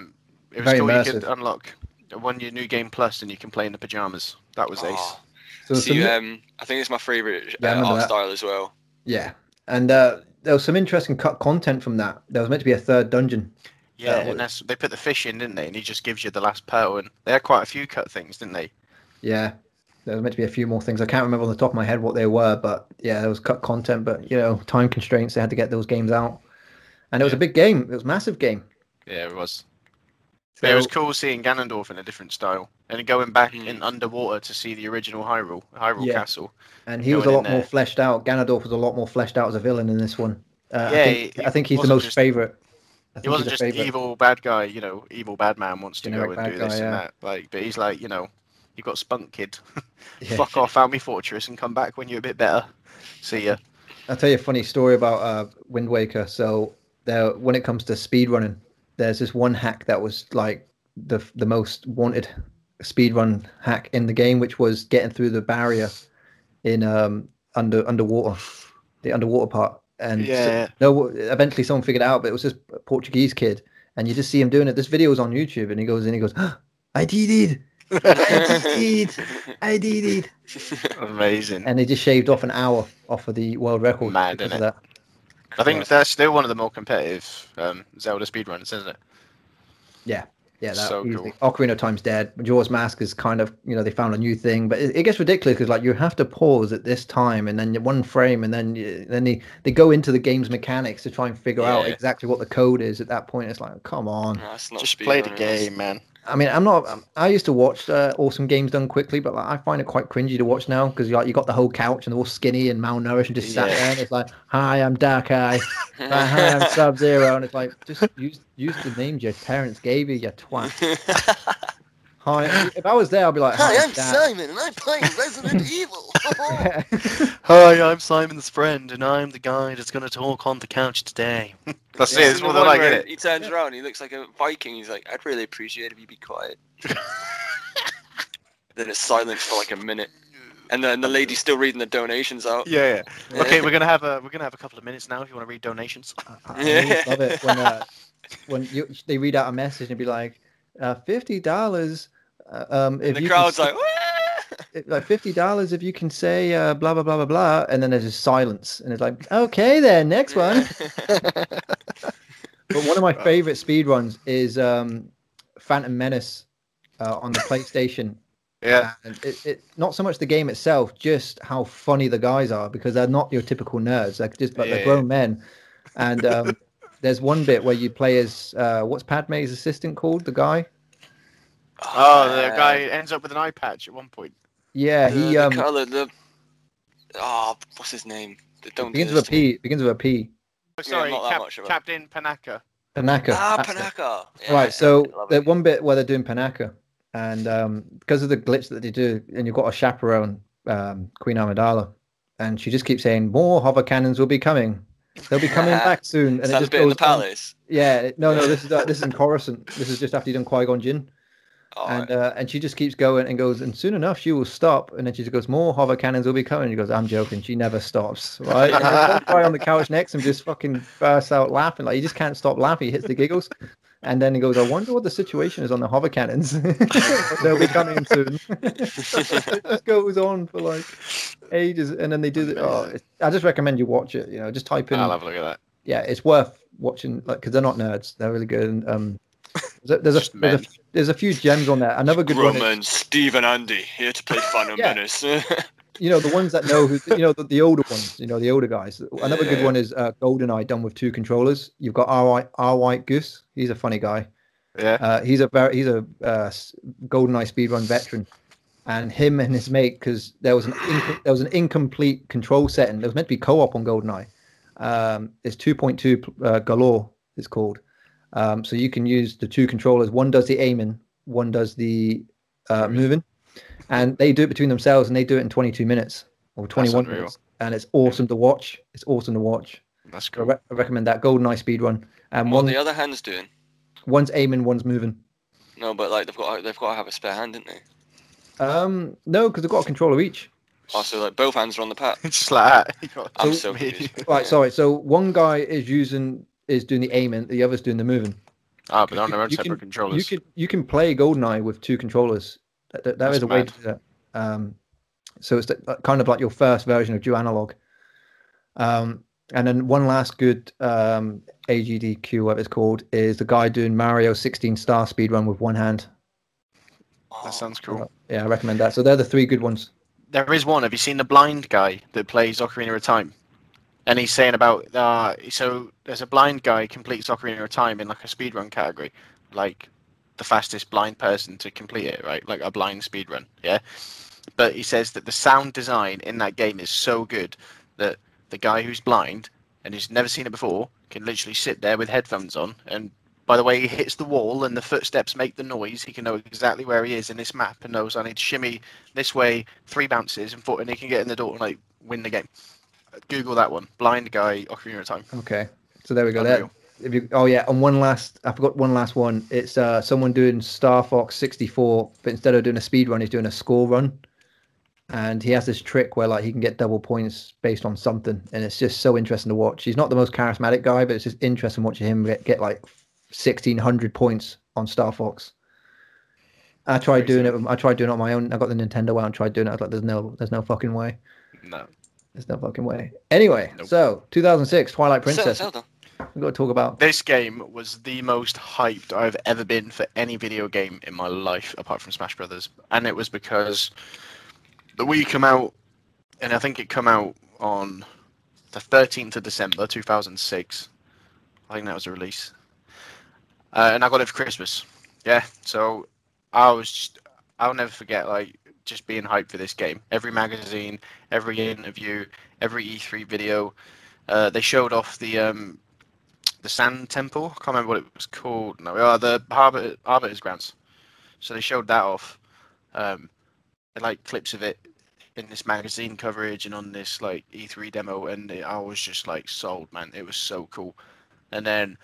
very cool. Immersive. You could unlock one your new game plus, and you can play in the pajamas. That was ace. So I think it's my favourite art style as well. Yeah, and there was some interesting content from that. There was meant to be a third dungeon. Yeah, and they put the fish in, didn't they? And he just gives you the last pearl. And they had quite a few cut things, didn't they? Yeah, there was meant to be a few more things. I can't remember on the top of my head what they were, but yeah, there was cut content. But you know, time constraints, they had to get those games out. And it was a big game. It was a massive game. Yeah, it was. So, it was cool seeing Ganondorf in a different style, and going back in underwater to see the original Hyrule Castle. And he was a lot more fleshed out. Ganondorf was a lot more fleshed out as a villain in this one. I think he's the most favourite. He wasn't just evil bad guy, you know, evil bad man wants to go and do this and that. Like, but he's like, you know, you've got spunk, kid. Fuck off, found me fortress, and come back when you're a bit better. See ya. I'll tell you a funny story about Wind Waker. So when it comes to speedrunning, there's this one hack that was like the most wanted speedrun hack in the game, which was getting through the barrier in underwater, the underwater part. And eventually someone figured it out, but it was this Portuguese kid, and you just see him doing it. This video is on YouTube, and he goes, oh, I did it. I did it. Amazing. And they just shaved off an hour off of the world record. Mad, isn't it? I think that's still one of the more competitive Zelda speedruns, isn't it? Yeah. Yeah, that's so cool. Ocarina of Time's dead. Majora's Mask is kind of, you know, they found a new thing, but it gets ridiculous because, like, you have to pause at this time and then one frame, and then they go into the game's mechanics to try and figure out exactly what the code is at that point. It's like, come on, just play the game, man. I mean, I used to watch awesome games done quickly, but like, I find it quite cringy to watch now because you got the whole couch and they're all skinny and malnourished and just sat there. And it's like, hi, I'm Dark Eye. Hi, I'm Sub-Zero. And it's like, just use the names your parents gave you, you twat. Hi, if I was there, I'd be like, hi, I'm Dad. Simon, and I play Resident Evil. Hi, I'm Simon's friend, and I'm the guy that's going to talk on the couch today. That's it. That's what I get it. He turns around, he looks like a Viking. He's like, I'd really appreciate it if you be quiet. Then it's silent for like a minute, and then the lady's still reading the donations out. Yeah. Okay, we're gonna have a couple of minutes now if you want to read donations. I love it when they read out a message and be like, $50. If the crowd's like, like $50 if you can say blah blah blah blah blah, and then there's just silence, and it's like, okay, then next one. But one of my favorite speedruns is Phantom Menace on the PlayStation. And it not so much the game itself, just how funny the guys are, because they're not your typical nerds. Like, just like they're grown men, and there's one bit where you play as what's Padme's assistant called? The guy. The guy ends up with an eye patch at one point. Yeah, he the color, the what's his name? Begins with a P. Oh, sorry, yeah, Captain Panaka. Panaka. Ah, Panaka. Yeah, right, so the one bit where they're doing Panaka, and because of the glitch that they do, and you've got a chaperone, Queen Amidala, and she just keeps saying more hover cannons will be coming. They'll be coming back soon. And it just goes in the palace. Yeah, no, this is in Coruscant. This is just after you've done Qui-Gon Jinn. Oh, and she just keeps going and goes, and soon enough she will stop. And then she just goes, more hover cannons will be coming. And he goes, I'm joking. She never stops. Right? That guy on the couch next and just fucking bursts out laughing. Like, he just can't stop laughing. He hits the giggles. And then he goes, I wonder what the situation is on the hover cannons. They'll be coming soon. It just goes on for like ages. And then they do the, I just recommend you watch it. You know, just type in. I'll have a look at that. Yeah, it's worth watching, like, because they're not nerds. They're really good. And, there's a few gems on there. Another good Roman, one. Roman, Steve, and Andy here to play fun and menace. You know, the ones that know who, you know, the older ones, you know, the older guys. Another good one is GoldenEye done with 2 controllers. You've got R. White Goose. He's a funny guy. Yeah. He's a GoldenEye speedrun veteran, and him and his mate, because there was an incomplete control setting. There was meant to be co-op on GoldenEye. It's 2.2 galore. It's called. So you can use the 2 controllers. One does the aiming, one does the moving, and they do it between themselves, and they do it in 22 minutes or 21 minutes, and it's awesome to watch. It's awesome to watch. That's cool. I recommend that GoldenEye speedrun. And what the other hand's doing? One's aiming, one's moving. No, but like they've got to have a spare hand, didn't they? No, because they've got a controller each. Oh, so like both hands are on the pad. It's just like that. I'm so confused. Right, sorry. So one guy is doing the aiming, the other's doing the moving. Ah, but on their own separate controllers. You can play GoldenEye with 2 controllers. That is a way to do that. So it's kind of like your first version of DualAnalog. And then one last good AGDQ, whatever it's called, is the guy doing Mario 16 star speedrun with 1 hand. That sounds cool. Yeah, I recommend that. So they're the 3 good ones. There is one. Have you seen the blind guy that plays Ocarina of Time? And he's saying about so there's a blind guy completes Ocarina of Time in like a speedrun category, like the fastest blind person to complete it, right? Like a blind speedrun, yeah. But he says that the sound design in that game is so good that the guy who's blind and who's never seen it before can literally sit there with headphones on, and by the way he hits the wall and the footsteps make the noise, he can know exactly where he is in this map and knows I need to shimmy this way 3 bounces and he can get in the door and like win the game. Google that one. Blind guy, Ocarina of Time. Okay. So there we go. There. If you, and I forgot one last one. It's someone doing Star Fox 64, but instead of doing a speed run, he's doing a score run. And he has this trick where like he can get double points based on something. And it's just so interesting to watch. He's not the most charismatic guy, but it's just interesting watching him get like 1,600 points on Star Fox. I tried doing it on my own. I got the Nintendo out and tried doing it. I was like, there's no fucking way. No. There's no fucking way. Anyway, So 2006, Twilight Princess. Zelda. We've got to talk about. This game was the most hyped I've ever been for any video game in my life, apart from Smash Brothers. And it was because the Wii came out, and I think it came out on the 13th of December, 2006. I think that was a release. And I got it for Christmas. Yeah, so I'll never forget, like, just being hyped for this game. Every magazine, every interview, every E3 video, they showed off the Sand Temple. I can't remember what it was called. No, the Arbiter's Grounds. So they showed that off. Like clips of it in this magazine coverage and on this like E3 demo, and I was just like sold, man. It was so cool. And then,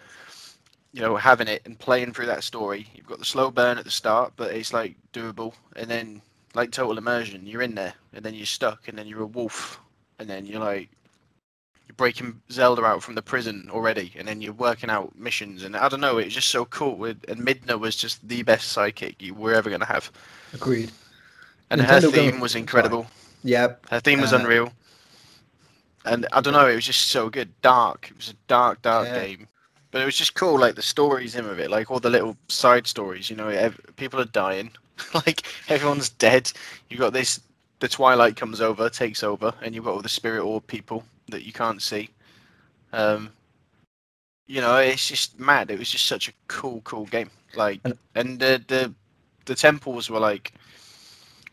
you know, having it and playing through that story, you've got the slow burn at the start, but it's like doable, and then, like, total immersion, you're in there and then you're stuck and then you're a wolf and then you're like you're breaking Zelda out from the prison already and then you're working out missions, and I don't know, it was just so cool. And Midna was just the best sidekick you were ever going to have. Agreed. And Nintendo her theme was incredible. Yeah, her theme was unreal. And I don't know, it was just so good. Dark. It was a dark game. But it was just cool, like the stories in of it, like all the little side stories, you know, people are dying. Like, everyone's dead. You've got this, the Twilight comes over, takes over, and you've got all the Spirit Orb people that you can't see. You know, it's just mad. It was just such a cool game. Like, and the temples were like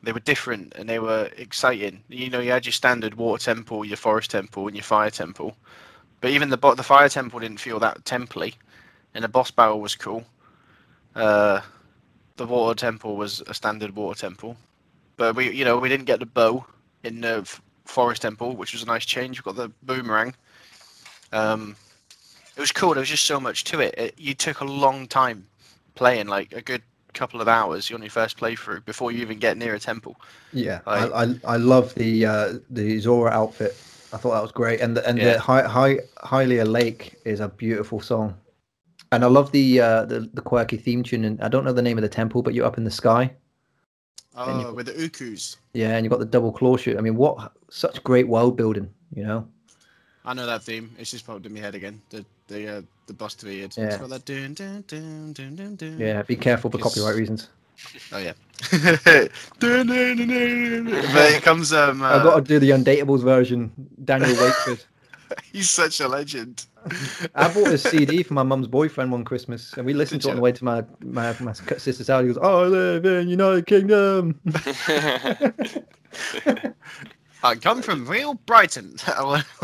They were different and they were exciting. You know, you had your standard water temple, your forest temple, and your fire temple. But even the fire temple didn't feel that temple-y, and the boss battle was cool. The water temple was a standard water temple, but we didn't get the bow in the forest temple, which was a nice change. We got the boomerang. It was cool. There was just so much to it. You took a long time playing, like a good couple of hours on your first playthrough before you even get near a temple. Yeah, I love the Zora outfit. I thought that was great, and the Hylia Lake is a beautiful song, and I love the quirky theme tune. And I don't know the name of the temple, but you're up in the sky. Oh, with the Uku's. Yeah, and you've got the double claw shoot. I mean, what such great world building, you know. I know that theme. It's just popped in my head again. The Buster Beard. Yeah. It's got that dun, dun, dun, dun, dun, dun. Yeah, be careful for copyright reasons. Oh yeah. But it comes. I've got to do the Undateables version. Daniel Wakeford. He's such a legend. I bought a CD for my mum's boyfriend one Christmas, and we listened to it on the way to my sister's house. He goes, "Oh, I live in United Kingdom." I come from real Brighton.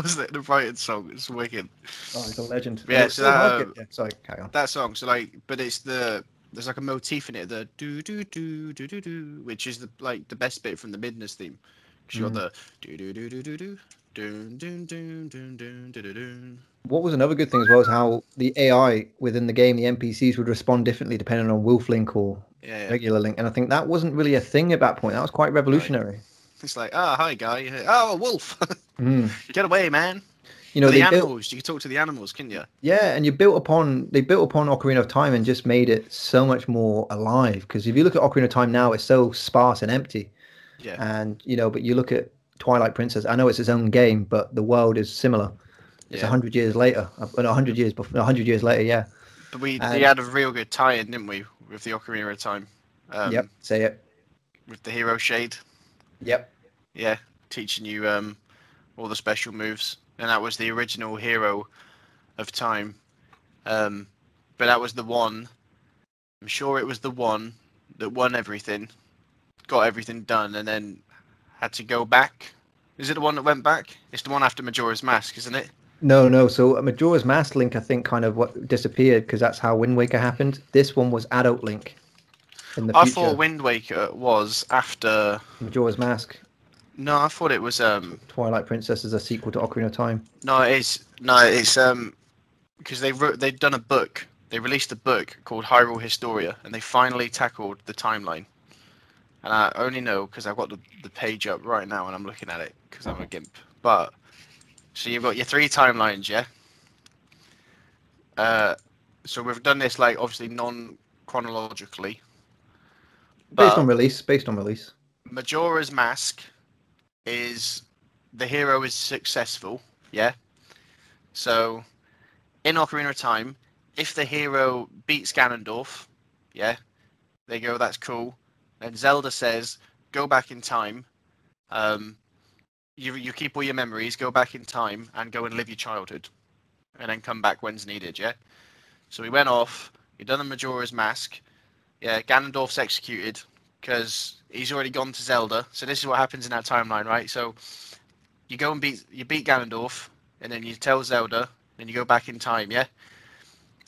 Was it the Brighton song? It's wicked. Oh, it's a legend. Yeah, so sorry, carry on. That song. So like, but it's there's like a motif in it, the do do do do do do, which is the best bit from the Midness theme. Because you got the do do do do do do do do do do do do. What was another good thing as well is how the AI within the game, the NPCs would respond differently depending on Wolf Link or regular Link, and I think that wasn't really a thing at that point. That was quite revolutionary. Right. It's like, oh, hi, guy. Oh, a wolf. Get away, man. You know, the animals. You can talk to the animals, couldn't you? Yeah, and they built upon Ocarina of Time and just made it so much more alive. Because if you look at Ocarina of Time now, it's so sparse and empty. Yeah. And, you know, but you look at Twilight Princess. I know it's its own game, but the world is similar. It's 100 years later. 100 years before, 100 years later, yeah. But we had a real good tie-in, didn't we, with the Ocarina of Time? Yep, say it. With the Hero Shade. Yep. Yeah, teaching you all the special moves, and that was the original Hero of Time. But that was the one. I'm sure it was the one that won everything, got everything done, and then had to go back. Is it the one that went back? It's the one after Majora's Mask, isn't it? No. So Majora's Mask Link, I think, kind of disappeared because that's how Wind Waker happened. This one was Adult Link. I thought Wind Waker was after Majora's Mask. No, I thought it was Twilight Princess is a sequel to Ocarina of Time. No, it's because they've done a book. They released a book called Hyrule Historia, and they finally tackled the timeline. And I only know because I've got the page up right now, and I'm looking at it because I'm a gimp. But so you've got your three timelines, yeah. So we've done this like obviously non-chronologically. Based on release. Majora's Mask is the hero is successful, yeah? So, in Ocarina of Time, if the hero beats Ganondorf, yeah? They go, that's cool. And Zelda says, go back in time. You keep all your memories, go back in time, and go and live your childhood. And then come back when's needed, yeah? So he went off, he done the Majora's Mask. Yeah, Ganondorf's executed because he's already gone to Zelda. So this is what happens in that timeline, right? So you go and beat Ganondorf, and then you tell Zelda, and you go back in time, yeah?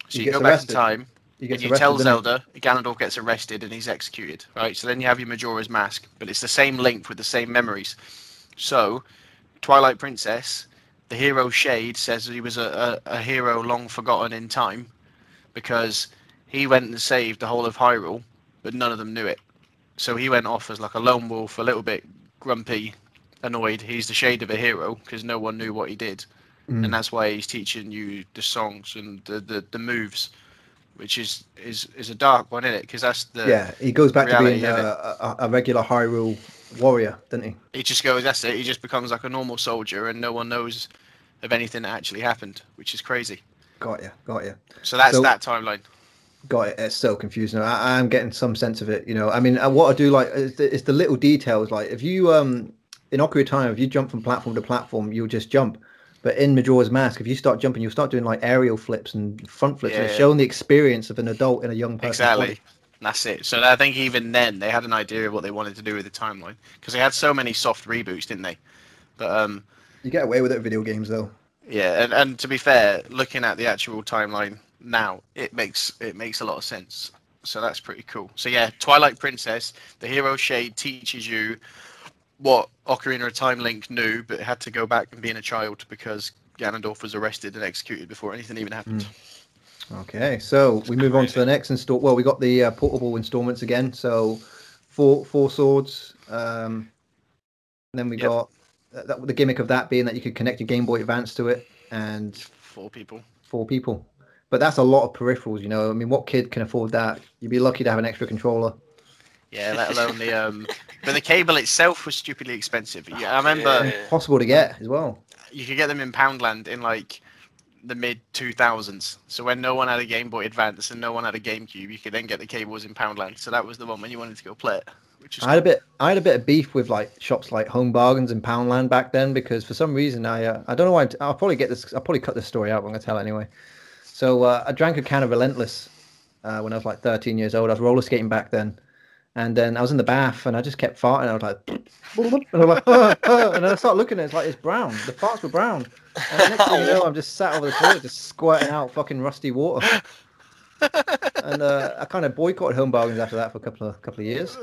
So you go back in time, and you tell Zelda, Ganondorf gets arrested, and he's executed, right? So then you have your Majora's Mask, but it's the same Link with the same memories. So Twilight Princess, the hero Shade, says that he was a hero long forgotten in time because he went and saved the whole of Hyrule, but none of them knew it. So he went off as like a lone wolf, a little bit grumpy, annoyed. He's the shade of a hero because no one knew what he did. And that's why he's teaching you the songs and the moves, which is a dark one, isn't it? Because that's the he goes back to being a regular Hyrule warrior, doesn't he? He just goes, that's it. He just becomes like a normal soldier and no one knows of anything that actually happened, which is crazy. Got you. So that's that timeline. Got it. It's so confusing. I'm getting some sense of it, you know. I mean, what I do like is the little details. Like, if you in Ocarina of Time, if you jump from platform to platform, you'll just jump. But in Majora's Mask, if you start jumping, you'll start doing like aerial flips and front flips. Yeah. It's showing the experience of an adult in a young person. Exactly. That's it. So I think even then they had an idea of what they wanted to do with the timeline, because they had so many soft reboots, didn't they? But you get away with it with video games, though. Yeah, and to be fair, looking at the actual timeline now, it makes a lot of sense. So that's pretty cool. So yeah, Twilight Princess, the hero Shade teaches you what Ocarina of Time Link knew, but had to go back and being a child because Ganondorf was arrested and executed before anything even happened. Okay, so we move on to the next install. Well, we got the portable installments again. So four swords. Then we got the gimmick of that being that you could connect your Game Boy Advance to it, and four people. But that's a lot of peripherals, you know. I mean, what kid can afford that? You'd be lucky to have an extra controller. Yeah, let alone the but the cable itself was stupidly expensive. Yeah, I remember. Possible to get as well. You could get them in Poundland in like the mid-2000s. So when no one had a Game Boy Advance and no one had a GameCube, you could then get the cables in Poundland. So that was the one when you wanted to go play it. Which is I had a bit of beef with like shops like Home Bargains and Poundland back then, because for some reason I don't know why. I'll probably get this. I'll probably cut this story out. But I'm gonna tell it anyway. So I drank a can of Relentless when I was like 13 years old. I was roller skating back then. And then I was in the bath, and I just kept farting. I was like, and I was like, and then I started looking at it. It's like, it's brown. The farts were brown. And the next thing you know, I'm just sat over the toilet, just squirting out fucking rusty water. And I kind of boycotted Home Bargains after that for a couple of years.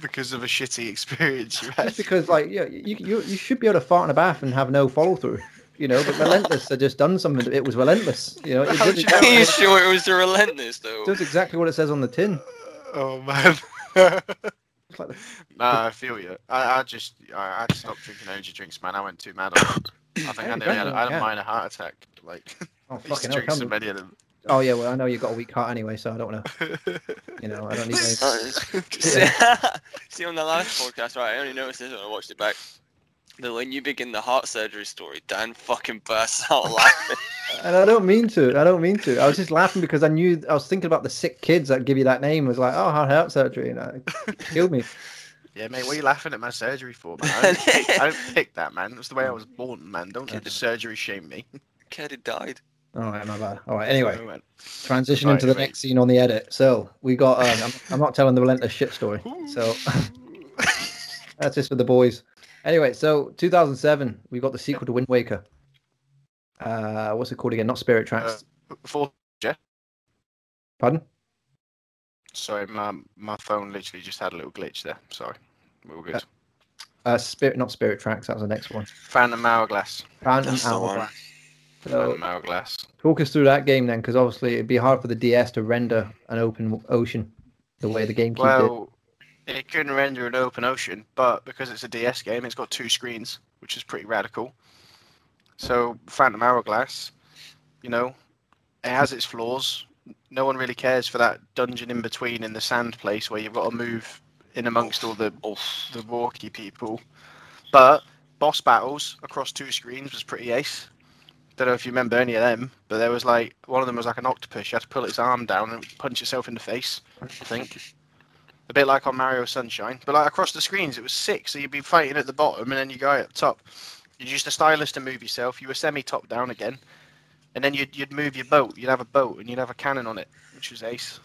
Because of a shitty experience, right? Just because, like, yeah, you should be able to fart in a bath and have no follow through. You know, but Relentless had just done something. It was Relentless. You know, it did exactly. Are you sure it was the Relentless though? It does exactly what it says on the tin. Oh man. I feel you. I stopped drinking energy drinks, man. I went too mad on it. I think I nearly had mine a heart attack. Like, oh, fucking hell, so many of them. Oh yeah, well I know you've got a weak heart anyway, so I don't want to. You know, I don't need. See, on the last podcast, right? I only noticed this when I watched it back. That when you begin the heart surgery story, Dan fucking bursts out laughing. And I don't mean to. I was just laughing because I was thinking about the sick kids that give you that name. I was like, oh, heart surgery, and it killed me. Yeah, mate, what are you laughing at my surgery for, man? I don't pick that, man. That's the way I was born, man. Don't let the surgery shame me. Kid had died. All right, my bad. All right, anyway. Transition into the next scene on the edit. So we got, I'm not telling the Relentless shit story. So that's just for the boys. Anyway, so 2007, we got the sequel to Wind Waker. What's it called again? Not Spirit Tracks. Force, yeah. Pardon? Sorry, my phone literally just had a little glitch there. Sorry, we were good. Spirit, not Spirit Tracks. That was the next one. Phantom Hourglass. Phantom Hourglass. Talk us through that game then, because obviously it'd be hard for the DS to render an open ocean the way the GameCube did. It couldn't render an open ocean, but because it's a DS game, it's got two screens, which is pretty radical. So Phantom Hourglass, you know, it has its flaws. No one really cares for that dungeon in between in the sand place where you've got to move in amongst all the walkie people. But boss battles across two screens was pretty ace. Don't know if you remember any of them, but there was like, one of them was like an octopus. You had to pull its arm down and punch yourself in the face, I think. A bit like on Mario Sunshine, but like across the screens, it was sick. So you'd be fighting at the bottom, and then you go up top. You'd use the stylus to move yourself. You were semi-top down again, and then you'd move your boat. You'd have a boat, and you'd have a cannon on it, which was ace.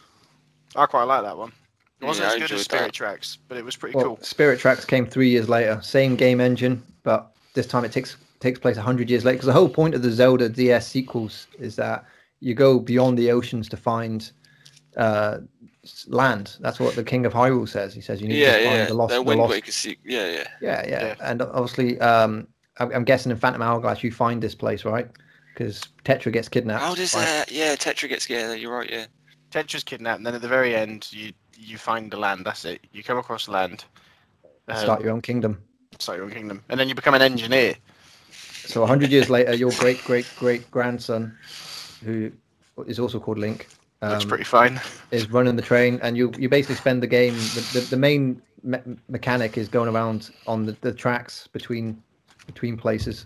I quite like that one. It wasn't as good as Spirit Tracks, but it was pretty cool. Spirit Tracks came 3 years later, same game engine, but this time it takes place 100 years later. Because the whole point of the Zelda DS sequels is that you go beyond the oceans to find land. That's what the King of Hyrule says. He says you need to find the lost. The Wind Waker yeah. And obviously, I'm guessing in Phantom Hourglass you find this place, right? Because Tetra gets kidnapped. Oh, does that? Yeah, Tetra gets you're right. Yeah, Tetra's kidnapped, and then at the very end, you find the land. That's it. You come across the land. Start your own kingdom. And then you become an engineer. So 100 years later, your great grandson, who is also called Link. That's pretty fine. Is running the train, and you basically spend the game. The main mechanic is going around on the tracks between places.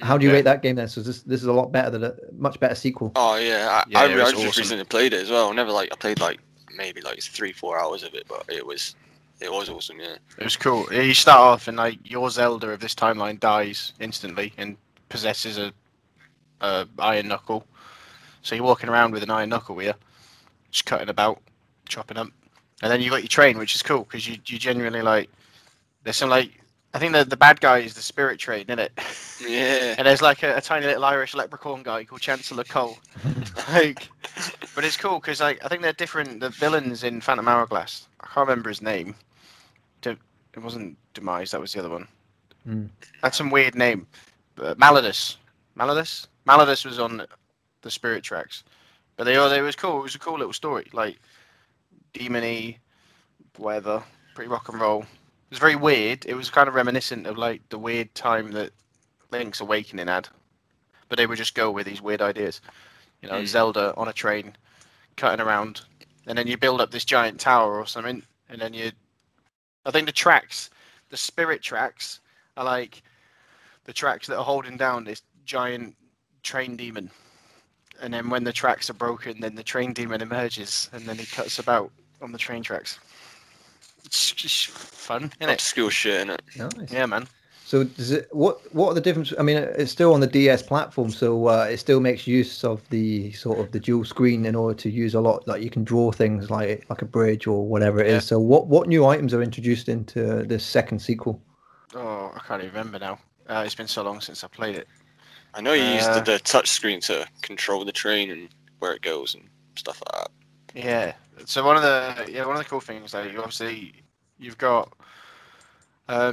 How do you rate that game then? So this is a lot better than much better sequel. Oh yeah, I just recently played it as well. I played like maybe like 3-4 hours of it, but it was awesome. Yeah, it was cool. You start off and like your Zelda of this timeline dies instantly and possesses a iron knuckle. So you're walking around with an iron knuckle here. Just cutting about, chopping up, And then you got your train, which is cool because you generally like there's some like I think the bad guy is the spirit train, isn't it? Yeah. And there's like a tiny little Irish leprechaun guy called Chancellor Cole. Like, but it's cool because like I think they're different. The villains in Phantom Hourglass, I can't remember his name. It wasn't Demise. That was the other one. Mm. That's some weird name. Maladus. Maladus. Maladus was on the Spirit Tracks, but they was cool. It was a cool little story, like demony, whatever, pretty rock and roll. It was very weird. It was kind of reminiscent of like the weird time that Link's Awakening had, but they would just go with these weird ideas, you know, Zelda on a train, cutting around, and then you build up this giant tower or something, and then you. I think the tracks, the Spirit Tracks, are like the tracks that are holding down this giant train demon. And then when the tracks are broken, then the train demon emerges, and then he cuts about on the train tracks. It's just fun, isn't it? Obscure shit, innit? Nice. Yeah, man. So does it, what are the difference? I mean, it's still on the DS platform, so it still makes use of the sort of the dual screen in order to use a lot. Like you can draw things like a bridge or whatever it is. So what new items are introduced into this second sequel? Oh, I can't even remember now. It's been so long since I played it. I know you used the touch screen to control the train and where it goes and stuff like that. Yeah. So one of the cool things that you've got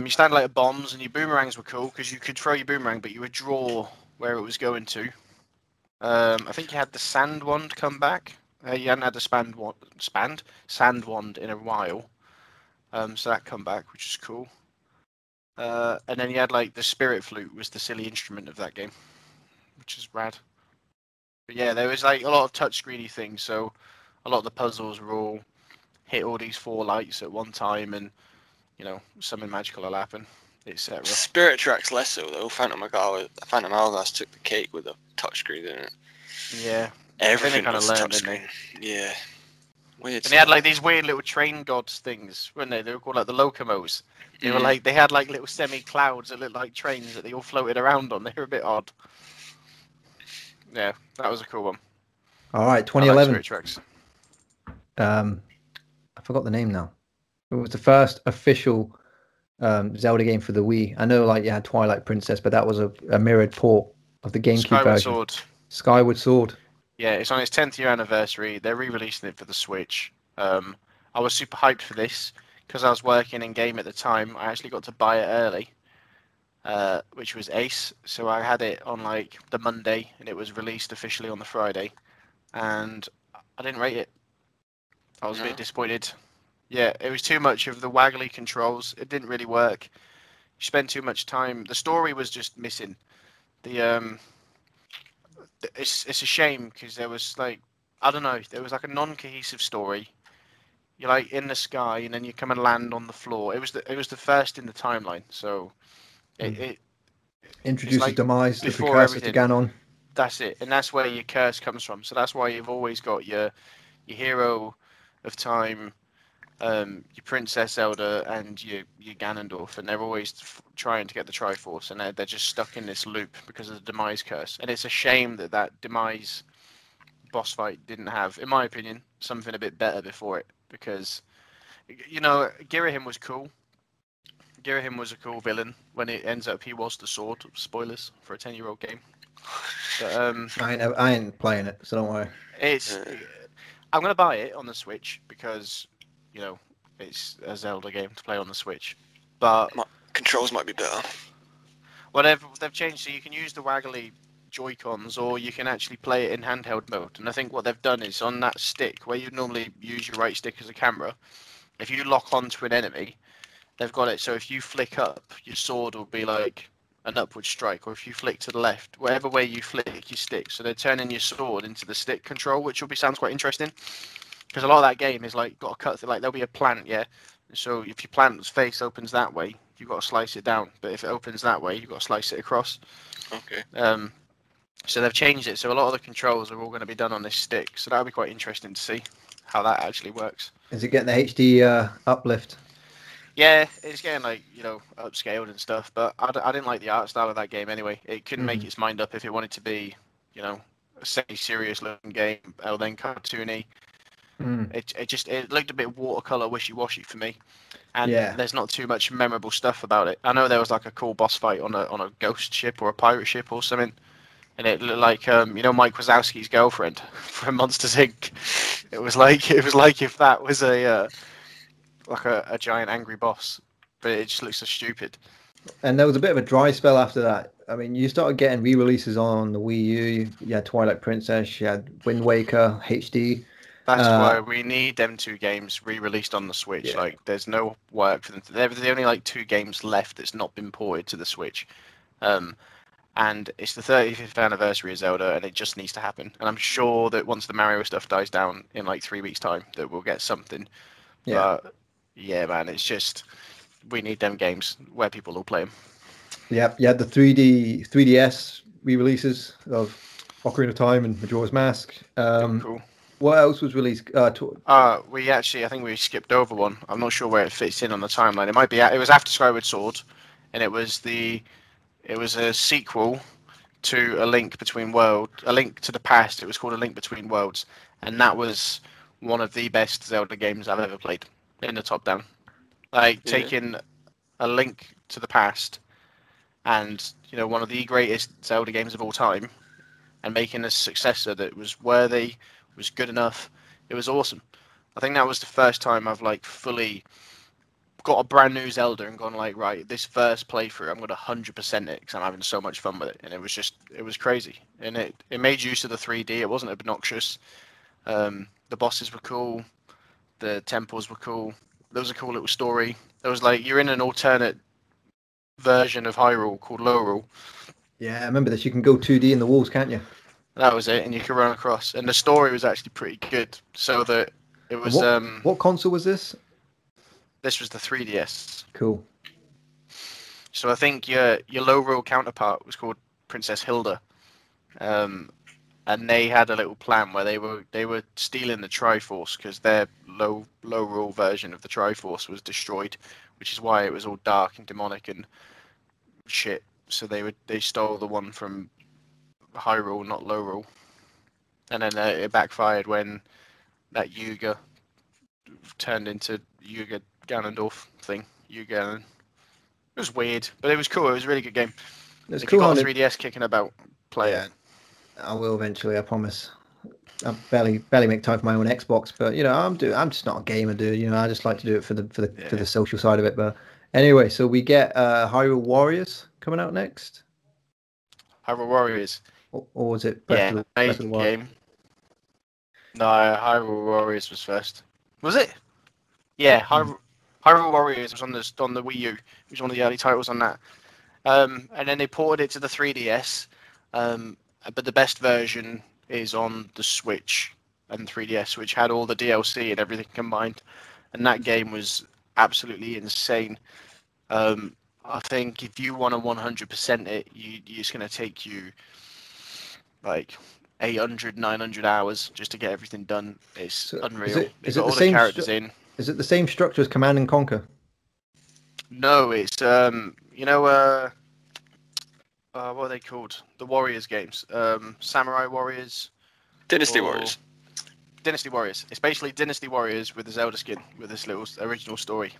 you stand like bombs, and your boomerangs were cool because you could throw your boomerang, but you would draw where it was going to. I think you had the sand wand come back. You hadn't had the sand wand in a while, so that come back, which is cool. And then you had like the spirit flute was the silly instrument of that game, which is rad. But yeah, there was like a lot of touchscreeny things. So a lot of the puzzles were all hit all these four lights at one time, and you know something magical will happen, etc. Spirit Tracks less so though. Phantom Hourglass took the cake with a touchscreen, didn't it? Yeah, everything kind of learned, didn't they? Yeah, weird. And they had like these weird little train gods things, weren't they? They were called like the Locomos. They were like, they had like little semi clouds that looked like trains that they all floated around on. They were a bit odd. Yeah, that was a cool one. All right, 2011. I like Spirit Tracks. I forgot the name now. It was the first official Zelda game for the Wii. I know, like, you had Twilight Princess, but that was a mirrored port of the GameCube version. Skyward Sword. Yeah, it's on its 10th year anniversary. They're re-releasing it for the Switch. I was super hyped for this because I was working in game at the time. I actually got to buy it early, which was ace. So I had it on like the Monday, and it was released officially on the Friday, and I didn't rate it. I was a bit disappointed. Yeah, it was too much of the waggly controls. It didn't really work. You spent too much time. The story was just missing. It's a shame because there was like, I don't know, there was like a non-cohesive story. You're like in the sky and then you come and land on the floor. It was the first in the timeline, so it introduces like Demise, the precursor to Ganon. That's it, and that's where your curse comes from. So that's why you've always got your hero of time, your Princess Zelda, and your Ganondorf, and they're always trying to get the Triforce, and they're just stuck in this loop because of the Demise curse. And it's a shame that Demise boss fight didn't have, in my opinion, something a bit better before it, because, you know, Girahim was cool. Girahim was a cool villain. When it ends up, he was the sword. Spoilers for a 10-year-old game. But, I ain't playing it, so don't worry. I'm gonna buy it on the Switch because, you know, it's a Zelda game to play on the Switch, but controls might be better. Well, they've changed, so you can use the waggly Joy-Cons, or you can actually play it in handheld mode. And I think what they've done is on that stick, where you normally use your right stick as a camera, if you lock onto an enemy, they've got it so if you flick up, your sword will be like an upward strike, or if you flick to the left, whatever way you flick your stick. So they're turning your sword into the stick control, which sounds quite interesting. Because a lot of that game is like got to cut through, like there'll be a plant, yeah. So if your plant's face opens that way, you've got to slice it down. But if it opens that way, you've got to slice it across. Okay. So they've changed it. So a lot of the controls are all going to be done on this stick. So that'll be quite interesting to see how that actually works. Is it getting the HD uplift? Yeah, it's getting like, you know, upscaled and stuff. But I didn't like the art style of that game anyway. It couldn't make its mind up if it wanted to be, you know, a semi-serious looking game, then cartoony. It looked a bit watercolor wishy-washy for me, and there's not too much memorable stuff about it. I know there was like a cool boss fight on a ghost ship or a pirate ship or something, and it looked like Mike Wazowski's girlfriend from Monsters Inc. It was like if that was a giant angry boss, but it just looks so stupid. And there was a bit of a dry spell after that. I mean, you started getting re-releases on the Wii U. You had Twilight Princess, you had Wind Waker HD. That's why we need them two games re-released on the Switch. Yeah. Like, there's no work for them. They're the only like two games left that's not been ported to the Switch. And it's the 35th anniversary of Zelda, and it just needs to happen. And I'm sure that once the Mario stuff dies down in like 3 weeks' time, that we'll get something. Yeah. But yeah, man, it's just we need them games where people will play them. Yeah, you had the 3DS re-releases of Ocarina of Time and Majora's Mask. Cool. What else was released? I think we skipped over one. I'm not sure where it fits in on the timeline. It was after Skyward Sword, and it was a sequel to A Link to the Past. It was called A Link Between Worlds, and that was one of the best Zelda games I've ever played in the top down. Like taking A Link to the Past and one of the greatest Zelda games of all time, and making a successor that was worthy. Was good enough. It was awesome. I think that was the first time I've like fully got a brand new Zelda and gone like, right, this first playthrough I'm going to 100% it because I'm having so much fun with it. And it was crazy. And it made use of the 3D. It wasn't obnoxious. The bosses were cool. The temples were cool. There was a cool little story. There was like, you're in an alternate version of Hyrule called Lorule. Yeah, I remember this. You can go 2D in the walls, can't you? That was it, and you could run across. And the story was actually pretty good. So that it was... What console was this? This was the 3DS. Cool. So I think your Lorule counterpart was called Princess Hilda. And they had a little plan where they were stealing the Triforce because their Lorule version of the Triforce was destroyed, which is why it was all dark and demonic and shit. So they stole the one from Hyrule, not Lorule, and then it backfired when that Yuga turned into Yuga Ganondorf thing. It was weird, but it was cool. It was a really good game. It's cool. Got 3DS kicking about, play it. I will eventually, I promise. I barely make time for my own Xbox, but I'm just not a gamer, dude. I just like to do it for the social side of it. But anyway, so we get Hyrule Warriors coming out next. Hyrule Warriors. Or was it Breath of the Wild? Game. No, Hyrule Warriors was first. Was it? Yeah, Hyrule Warriors was on the Wii U. It was one of the early titles on that. And then they ported it to the 3DS. But the best version is on the Switch and 3DS, which had all the DLC and everything combined. And that game was absolutely insane. I think if you want to 100% it, it's going to take you like 800, 900 hours just to get everything done. It's unreal. Is it the same structure as Command and Conquer? No, it's what are they called? The Warriors games, Samurai Warriors, Dynasty Warriors. It's basically Dynasty Warriors with the Zelda skin, with this little original story,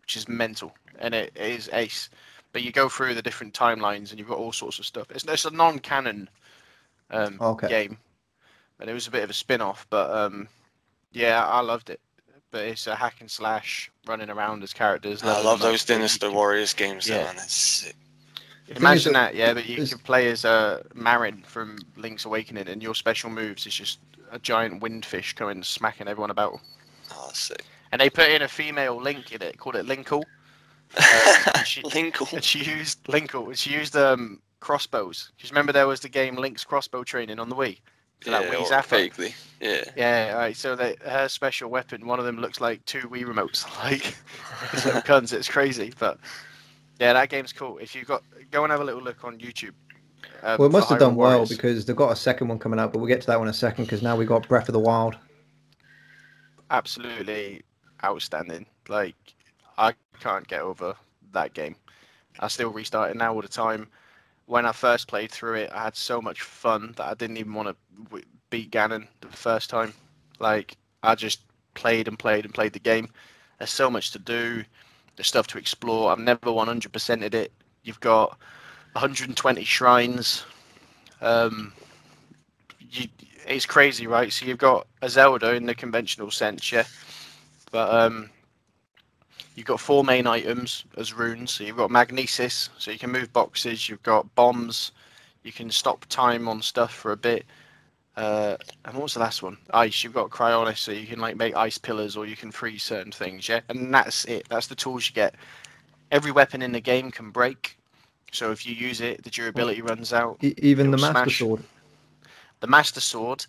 which is mental, and it is ace. But you go through the different timelines, and you've got all sorts of stuff. It's a non-canon game, and it was a bit of a spin-off, but I loved it. But it's a hack and slash, running around as characters. I love those Dynasty Warriors games. Yeah, man, that's sick. Imagine that, yeah. But you can play as Marin from Link's Awakening, and your special moves is just a giant windfish coming smacking everyone about. Oh, sick. And they put in a female Link in it, called it Linkle. Linkle. She used crossbows. Because remember there was the game Link's Crossbow Training on the Wii. So yeah, that Wii's vaguely. Yeah. Yeah. Right. So her special weapon, one of them looks like two Wii remotes, like these little guns. It's crazy, but yeah, that game's cool. If you go and have a little look on YouTube. Well, it must have done well because they've got a second one coming out, but we'll get to that one in a second because now we got Breath of the Wild. Absolutely. Outstanding. Like, I can't get over that game. I still restart it now all the time. When I first played through it, I had so much fun that I didn't even want to beat Ganon the first time. Like, I just played and played and played the game. There's so much to do. There's stuff to explore. I've never 100%ed it. You've got 120 shrines. It's crazy, right? So you've got a Zelda in the conventional sense, yeah. But you've got four main items as runes. So you've got magnesis, so you can move boxes. You've got bombs. You can stop time on stuff for a bit. And what was the last one? Ice. You've got cryonis, so you can like make ice pillars, or you can freeze certain things, yeah. And that's it. That's the tools you get. Every weapon in the game can break. So if you use it, the durability runs out. Even the master sword. The master sword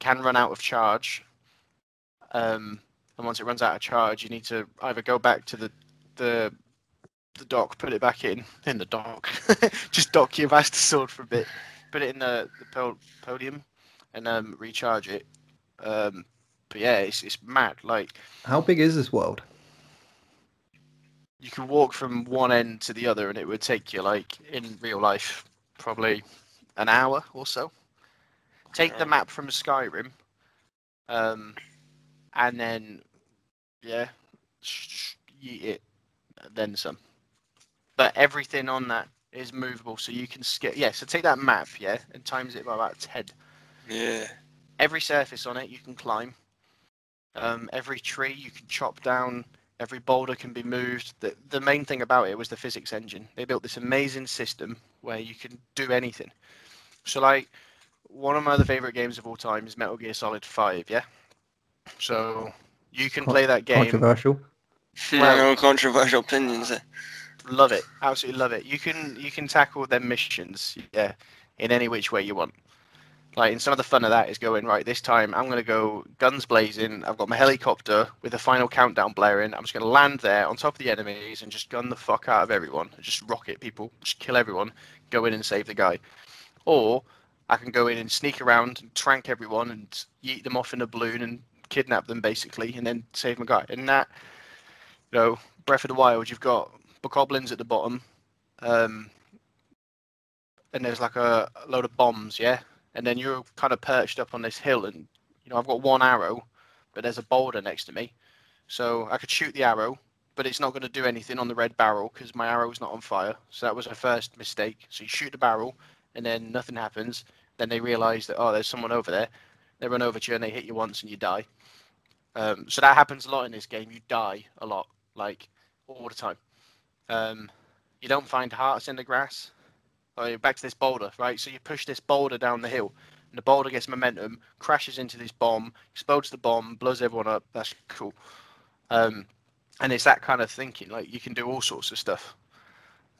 can run out of charge. And once it runs out of charge, you need to either go back to the dock, put it back in the dock, just dock your master sword for a bit, put it in the podium, and recharge it. But yeah, it's mad. Like, how big is this world? You could walk from one end to the other, and it would take you, like in real life, probably an hour or so. Take the map from Skyrim. And then, yeah, eat it, then some. But everything on that is movable, so you can skip. Yeah, so take that map, yeah, and times it by about 10. Yeah. Every surface on it you can climb. Every tree you can chop down. Every boulder can be moved. The main thing about it was the physics engine. They built this amazing system where you can do anything. So, like, one of my other favorite games of all time is Metal Gear Solid 5, yeah? So you can play that game. Controversial. Well, no controversial opinions. Love it, absolutely love it. You can tackle them missions, yeah, in any which way you want. Like, and some of the fun of that is going, right, this time I'm gonna go guns blazing. I've got my helicopter with the final countdown blaring. I'm just gonna land there on top of the enemies and just gun the fuck out of everyone. Just rocket people, just kill everyone. Go in and save the guy, or I can go in and sneak around and trank everyone and yeet them off in a balloon and kidnap them basically, and then save my guy. And that, you know, Breath of the Wild, you've got bokoblins at the bottom, and there's like a load of bombs, yeah. And then you're kind of perched up on this hill, and you know, I've got one arrow, but there's a boulder next to me, so I could shoot the arrow, but it's not going to do anything on the red barrel because my arrow's not on fire. So that was my first mistake. So you shoot the barrel, and then nothing happens. Then they realise that, oh, there's someone over there. They run over to you and they hit you once and you die. So that happens a lot in this game. You die a lot, like all the time. You don't find hearts in the grass. Oh, back to this boulder, right? So you push this boulder down the hill, and the boulder gets momentum, crashes into this bomb, explodes the bomb, blows everyone up. That's cool. And it's that kind of thinking. Like, you can do all sorts of stuff.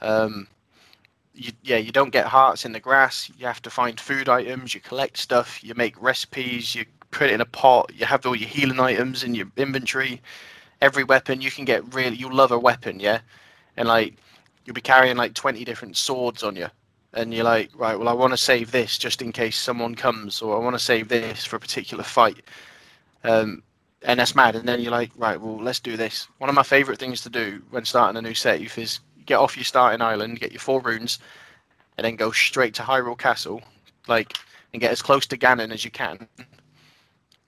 You don't get hearts in the grass. You have to find food items. You collect stuff. You make recipes. You put it in a pot. You have all your healing items in your inventory. Every weapon you can get, really, you'll love a weapon, yeah. And like, you'll be carrying like 20 different swords on you, and you're like, right, well, I want to save this just in case someone comes, or I want to save this for a particular fight. And that's mad. And then you're like, right, well, let's do this. One of my favorite things to do when starting a new save is get off your starting island, get your 4 runes, and then go straight to Hyrule Castle, like, and get as close to Ganon as you can,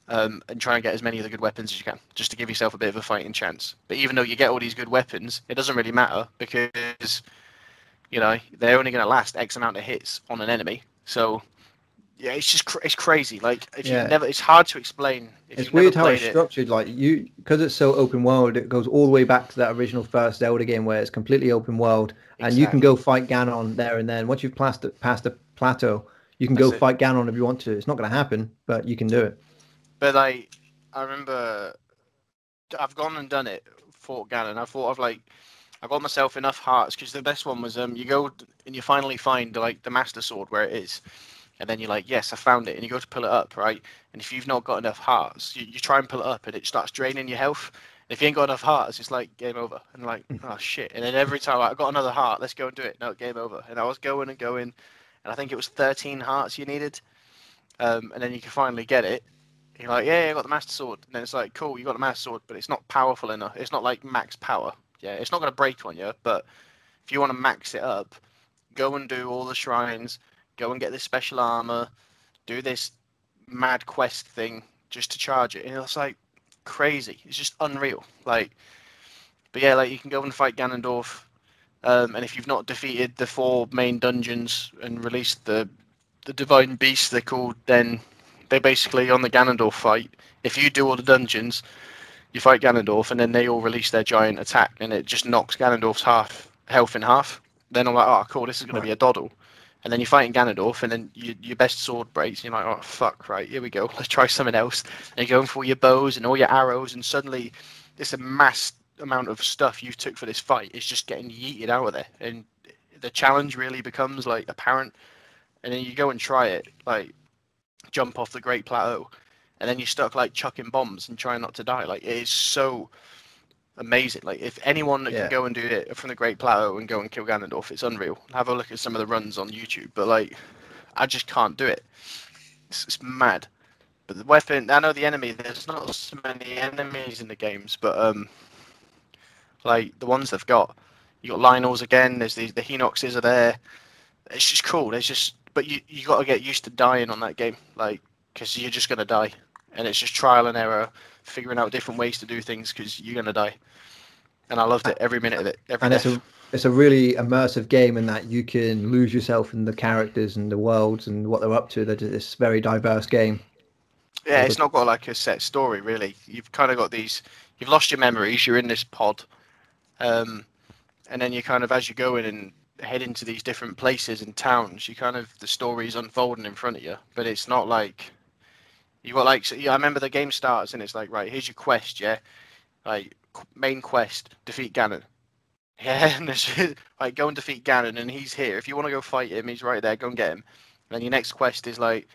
and try and get as many of the good weapons as you can, just to give yourself a bit of a fighting chance. But even though you get all these good weapons, it doesn't really matter, because, you know, they're only going to last X amount of hits on an enemy. So yeah, it's just it's crazy. Like, if you never, it's hard to explain. If it's weird how it's structured. Like, you, because it's so open world, it goes all the way back to that original first Zelda game where it's completely open world, exactly. And you can go fight Ganon there and then. Once you've passed a plateau, you can go fight Ganon if you want to. It's not going to happen, but you can do it. But like, I remember, I've gone and done it, fought Ganon. I thought of like, I got myself enough hearts because the best one was you go and you finally find like the Master Sword where it is. And then you're like, yes, I found it. And you go to pull it up, right? And if you've not got enough hearts, you try and pull it up and it starts draining your health. And if you ain't got enough hearts, it's like game over. And like, oh, shit. And then every time, like, I got another heart. Let's go and do it. No, game over. And I was going and going. And I think it was 13 hearts you needed. And then you can finally get it. And you're like, yeah, I got the Master Sword. And then it's like, cool, you got the Master Sword, but it's not powerful enough. It's not like max power. Yeah, it's not going to break on you. But if you want to max it up, go and do all the shrines. Go and get this special armor, do this mad quest thing, just to charge it. You know, it's like crazy. It's just unreal. Like, but yeah, like you can go and fight Ganondorf, and if you've not defeated the 4 main dungeons and released the Divine Beasts, they're called, then they basically, on the Ganondorf fight, if you do all the dungeons, you fight Ganondorf, and then they all release their giant attack, and it just knocks Ganondorf's health in half. Then I'm like, oh, cool, this is going to be a doddle. And then you're fighting Ganondorf, and then your best sword breaks, and you're like, oh, fuck, right, here we go, let's try something else. And you're going for all your bows and all your arrows, and suddenly it's a mass amount of stuff you took for this fight is just getting yeeted out of there. And the challenge really becomes, like, apparent. And then you go and try it, like, jump off the Great Plateau. And then you're stuck, like, chucking bombs and trying not to die. Like, it is so amazing. Like, if anyone that can go and do it from the Great Plateau and go and kill Ganondorf, it's unreal. Have a look at some of the runs on YouTube. But, like, I just can't do it. It's mad. But the weapon, I know the enemy, there's not so many enemies in the games, but, like, the ones they've got. You got Lynels again, there's the Hinoxes are there. It's just cool. There's just, but you got to get used to dying on that game, like, because you're just going to die. And it's just trial and error, figuring out different ways to do things because you're going to die. And I loved it, every minute of it. And it's a really immersive game in that you can lose yourself in the characters and the worlds and what they're up to. It's a very diverse game. Yeah, it's not got like a set story, really. You've kind of got these, you've lost your memories, you're in this pod. And then you kind of, as you go in and head into these different places and towns, you kind of, the story's unfolding in front of you. But it's not like, you got like, so, yeah, I remember the game starts and it's like, right, here's your quest, yeah? Like, main quest, defeat Ganon. Yeah, and it's just, like, go and defeat Ganon, and he's here. If you want to go fight him, he's right there, go and get him. And then your next quest is like,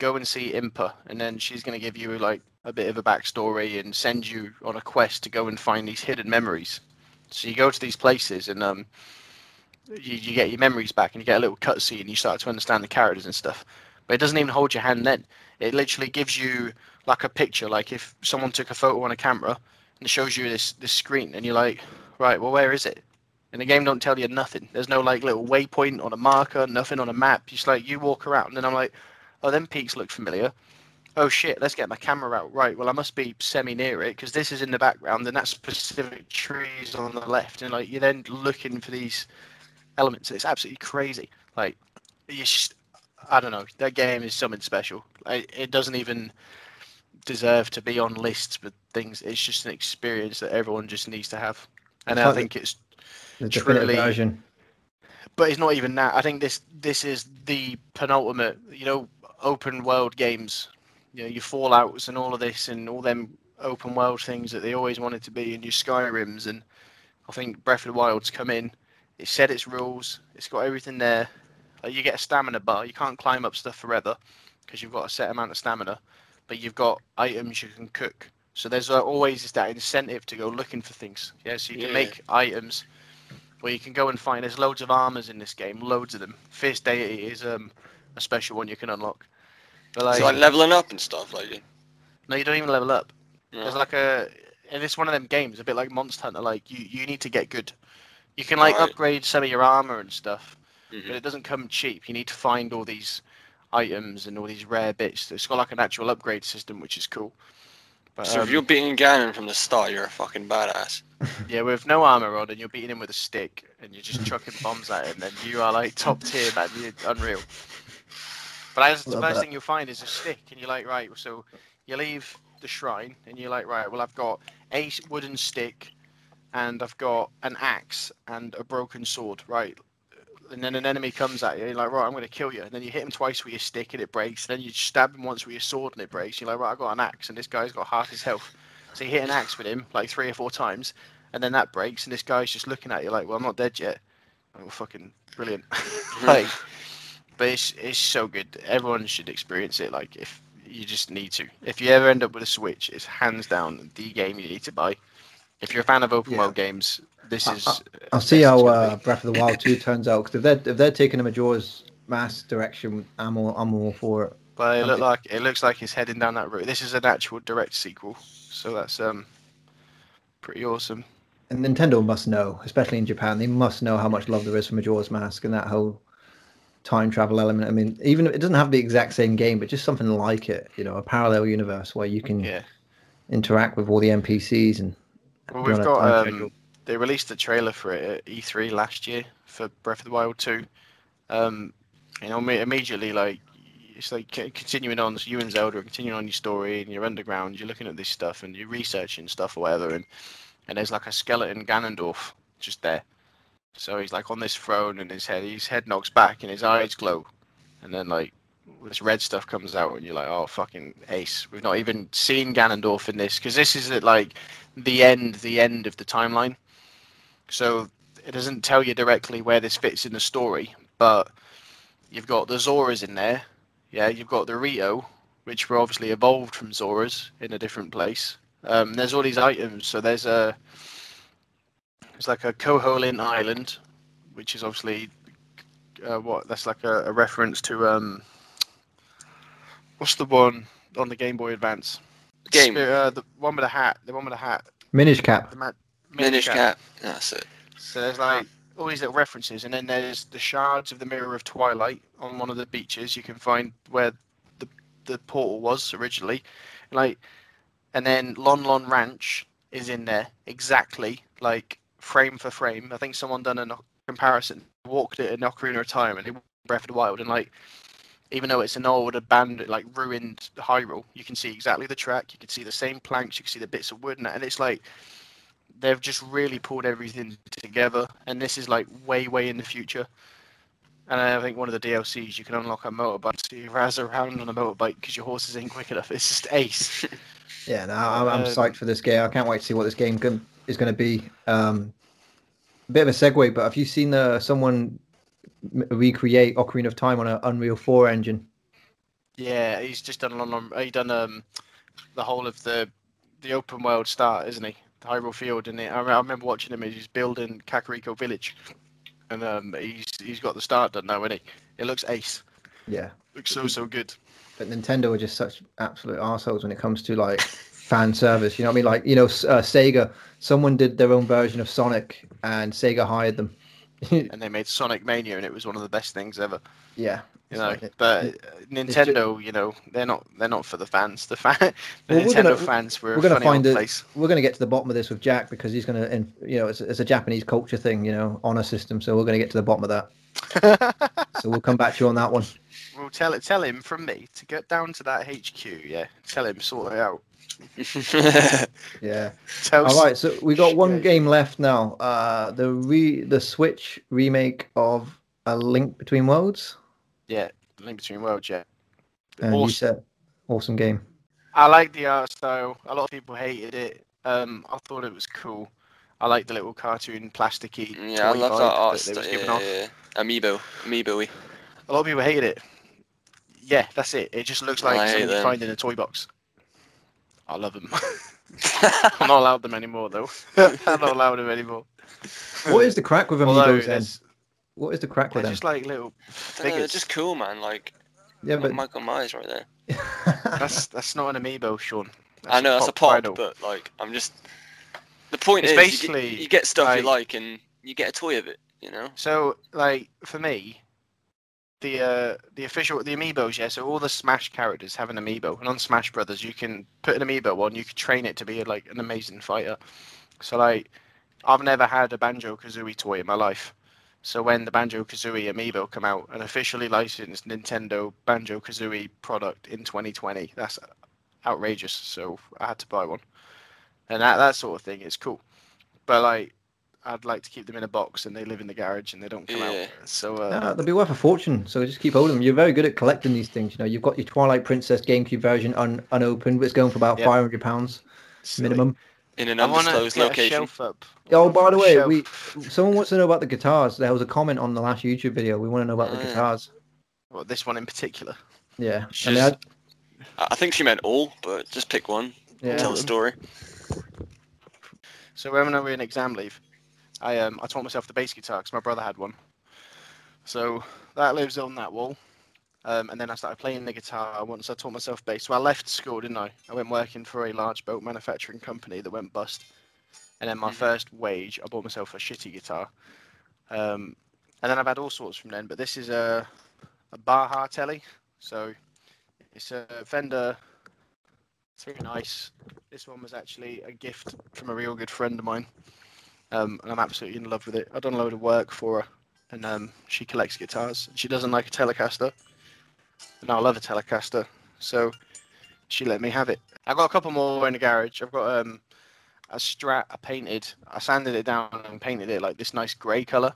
go and see Impa, and then she's going to give you like a bit of a backstory and send you on a quest to go and find these hidden memories. So you go to these places and you get your memories back, and you get a little cutscene, and you start to understand the characters and stuff. But it doesn't even hold your hand then. It literally gives you like a picture, like if someone took a photo on a camera and it shows you this screen, and you're like, right, well, where is it? And the game don't tell you nothing. There's no like little waypoint on a marker, nothing on a map. Just like you walk around, and I'm like, oh, them peaks look familiar. Oh shit, let's get my camera out. Right, well, I must be semi near it because this is in the background, and that specific trees on the left, and like you're then looking for these elements. It's absolutely crazy. Like, it's just, I don't know. That game is something special. It doesn't even deserve to be on lists with things. It's just an experience that everyone just needs to have. And I think it's truly. But it's not even that. I think this is the penultimate. You know, open world games. You know, your Fallouts and all of this and all them open world things that they always wanted to be, and your Skyrims, and I think Breath of the Wild's come in. It set its rules. It's got everything there. Like, you get a stamina bar. You can't climb up stuff forever because you've got a set amount of stamina, but you've got items you can cook. So there's always that incentive to go looking for things. Yeah, so you can make items where you can go and find. There's loads of armors in this game, loads of them. Fierce Deity is a special one you can unlock. But like, it's like leveling up and stuff, like. No, you don't even level up. Yeah. There's like and it's one of them games, a bit like Monster Hunter. Like you need to get good. You can like upgrade some of your armor and stuff, but it doesn't come cheap. You need to find all these items and all these rare bits. It's got like an actual upgrade system, which is cool. But, so if you're beating Ganon from the start, you're a fucking badass. Yeah, with no armor on, and you're beating him with a stick, and you're just chucking bombs at him, then you are like top tier, man. You're unreal. But the first thing you'll find is a stick, and you're like, right, so you leave the shrine, and you're like, right, well, I've got a wooden stick, and I've got an axe, and a broken sword, right? And then an enemy comes at you, and you're like, right, I'm going to kill you. And then you hit him twice with your stick, and it breaks. And then you stab him once with your sword, and it breaks. You're like, right, I've got an axe, and this guy's got half his health. So you hit an axe with him, like 3 or 4 times, and then that breaks, and this guy's just looking at you like, well, I'm not dead yet. Oh, fucking brilliant. Like... But it's so good. Everyone should experience it. Like, if you just need to. If you ever end up with a Switch, it's hands down the game you need to buy. If you're a fan of open world games, this is. I'll see how Breath of the Wild 2 turns out. Because if they're taking a Majora's Mask direction, I'm all for it. But it looks like it's heading down that route. This is an actual direct sequel, so that's pretty awesome. And Nintendo must know, especially in Japan, they must know how much love there is for Majora's Mask and that whole. time travel element. I mean, even it doesn't have the exact same game, but just something like it, you know, a parallel universe where you can interact with all the NPCs. And well, we've got they released the trailer for it at E3 last year for Breath of the Wild 2. You know, immediately, like, it's like continuing on, so you and Zelda are continuing on your story and you're underground, you're looking at this stuff and you're researching stuff or whatever, and there's like a skeleton Ganondorf just there. So he's like on this throne and his head knocks back and his eyes glow. And then like this red stuff comes out and you're like, oh, fucking ace. We've not even seen Ganondorf in this, because this is at like the end of the timeline. So it doesn't tell you directly where this fits in the story, but you've got the Zoras in there. Yeah, you've got the Rito, which were obviously evolved from Zoras in a different place. There's all these items. So there's a... It's like a Koholint Island, which is obviously that's like a reference to what's the one on the Game Boy Advance? The one with a hat. The one with a hat. Minish Cap. Minish Cap. That's it. So there's like all these little references, and then there's the shards of the Mirror of Twilight on one of the beaches. You can find where the portal was originally, like, and then Lon Lon Ranch is in there exactly, like, frame for frame. I think someone done a comparison, walked it in Ocarina of Time and it walked Breath of the Wild, and like, even though it's an old abandoned, like, ruined Hyrule, you can see exactly the track, you can see the same planks, you can see the bits of wood, and it's like they've just really pulled everything together, and this is like way in the future. And I think one of the DLCs you can unlock a motorbike, so you razz around on a motorbike because your horses ain't quick enough. It's just ace. Yeah, no, I'm psyched for this game. I can't wait to see what this game is going to be. A bit of a segue, but have you seen someone recreate Ocarina of Time on an Unreal 4 engine? Yeah, he's just done the whole of the open world start, isn't he? The Hyrule Field, and I remember watching him as he's building Kakariko Village, and he's got the start done now, isn't he? It looks ace. Yeah, looks so good. But Nintendo are just such absolute arseholes when it comes to, like, fan service. You know what I mean? Like, you know, Sega, someone did their own version of Sonic and Sega hired them. And they made Sonic Mania and it was one of the best things ever. Yeah. You know, like, but Nintendo, you know, they're not for the fans. We're going to get to the bottom of this with Jack, because he's going to, you know, it's a Japanese culture thing, you know, honor system. So we're going to get to the bottom of that. So we'll come back to you on that one. We'll tell him from me to get down to that HQ. Yeah, tell him, sort it out. Yeah. All right, so we got one game left now. The Switch remake of A Link Between Worlds. Yeah, Link Between Worlds. Yeah, awesome. You said awesome game. I like the art style. A lot of people hated it. I thought it was cool. I like the little cartoon plasticky. Yeah, I love that art style. Yeah. Amiibo-y. A lot of people hated it. Yeah, that's it. It just looks like something you find in a toy box. I love them. I'm not allowed them anymore, though. I'm not allowed them anymore. What is the crack with Amiibos then? What is the crack with them? Just like little figures. They're just cool, man. Like, yeah, but Michael Myers right there. That's not an Amiibo, Sean. I know, that's a pod, but like, I'm just. The point is, basically, you get stuff like, you like, and you get a toy of it, you know. So, like, for me, the Amiibos, yeah, so all the Smash characters have an Amiibo, and on Smash Brothers you can put an Amiibo on, you can train it to be like an amazing fighter. So like, I've never had a Banjo-Kazooie toy in my life, so when the Banjo-Kazooie Amiibo come out, an officially licensed Nintendo Banjo-Kazooie product in 2020, that's outrageous, so I had to buy one. And that sort of thing is cool, but like, I'd like to keep them in a box, and they live in the garage, and they don't come out. So they'll be worth a fortune. So just keep holding them. You're very good at collecting these things. You know, you've got your Twilight Princess GameCube version unopened, but it's going for about £500 minimum. In an undisclosed location. Shelf up. Oh, by the way, someone wants to know about the guitars. There was a comment on the last YouTube video. We want to know about the guitars. Well, this one in particular. Yeah. I think she meant all, but just pick one. Yeah. Tell the story. So when we're in exam leave, I taught myself the bass guitar because my brother had one, so that lives on that wall. And then I started playing the guitar once I taught myself bass. So I left school, didn't I? I went working for a large boat manufacturing company that went bust, and then my first wage, I bought myself a shitty guitar. And then I've had all sorts from then. But this is a Baja telly. So it's a Fender. It's really nice. This one was actually a gift from a real good friend of mine. And I'm absolutely in love with it. I've done a load of work for her, and she collects guitars. She doesn't like a Telecaster, and I love a Telecaster, so she let me have it. I've got a couple more in the garage. I've got a Strat I sanded it down and painted it like this nice grey colour.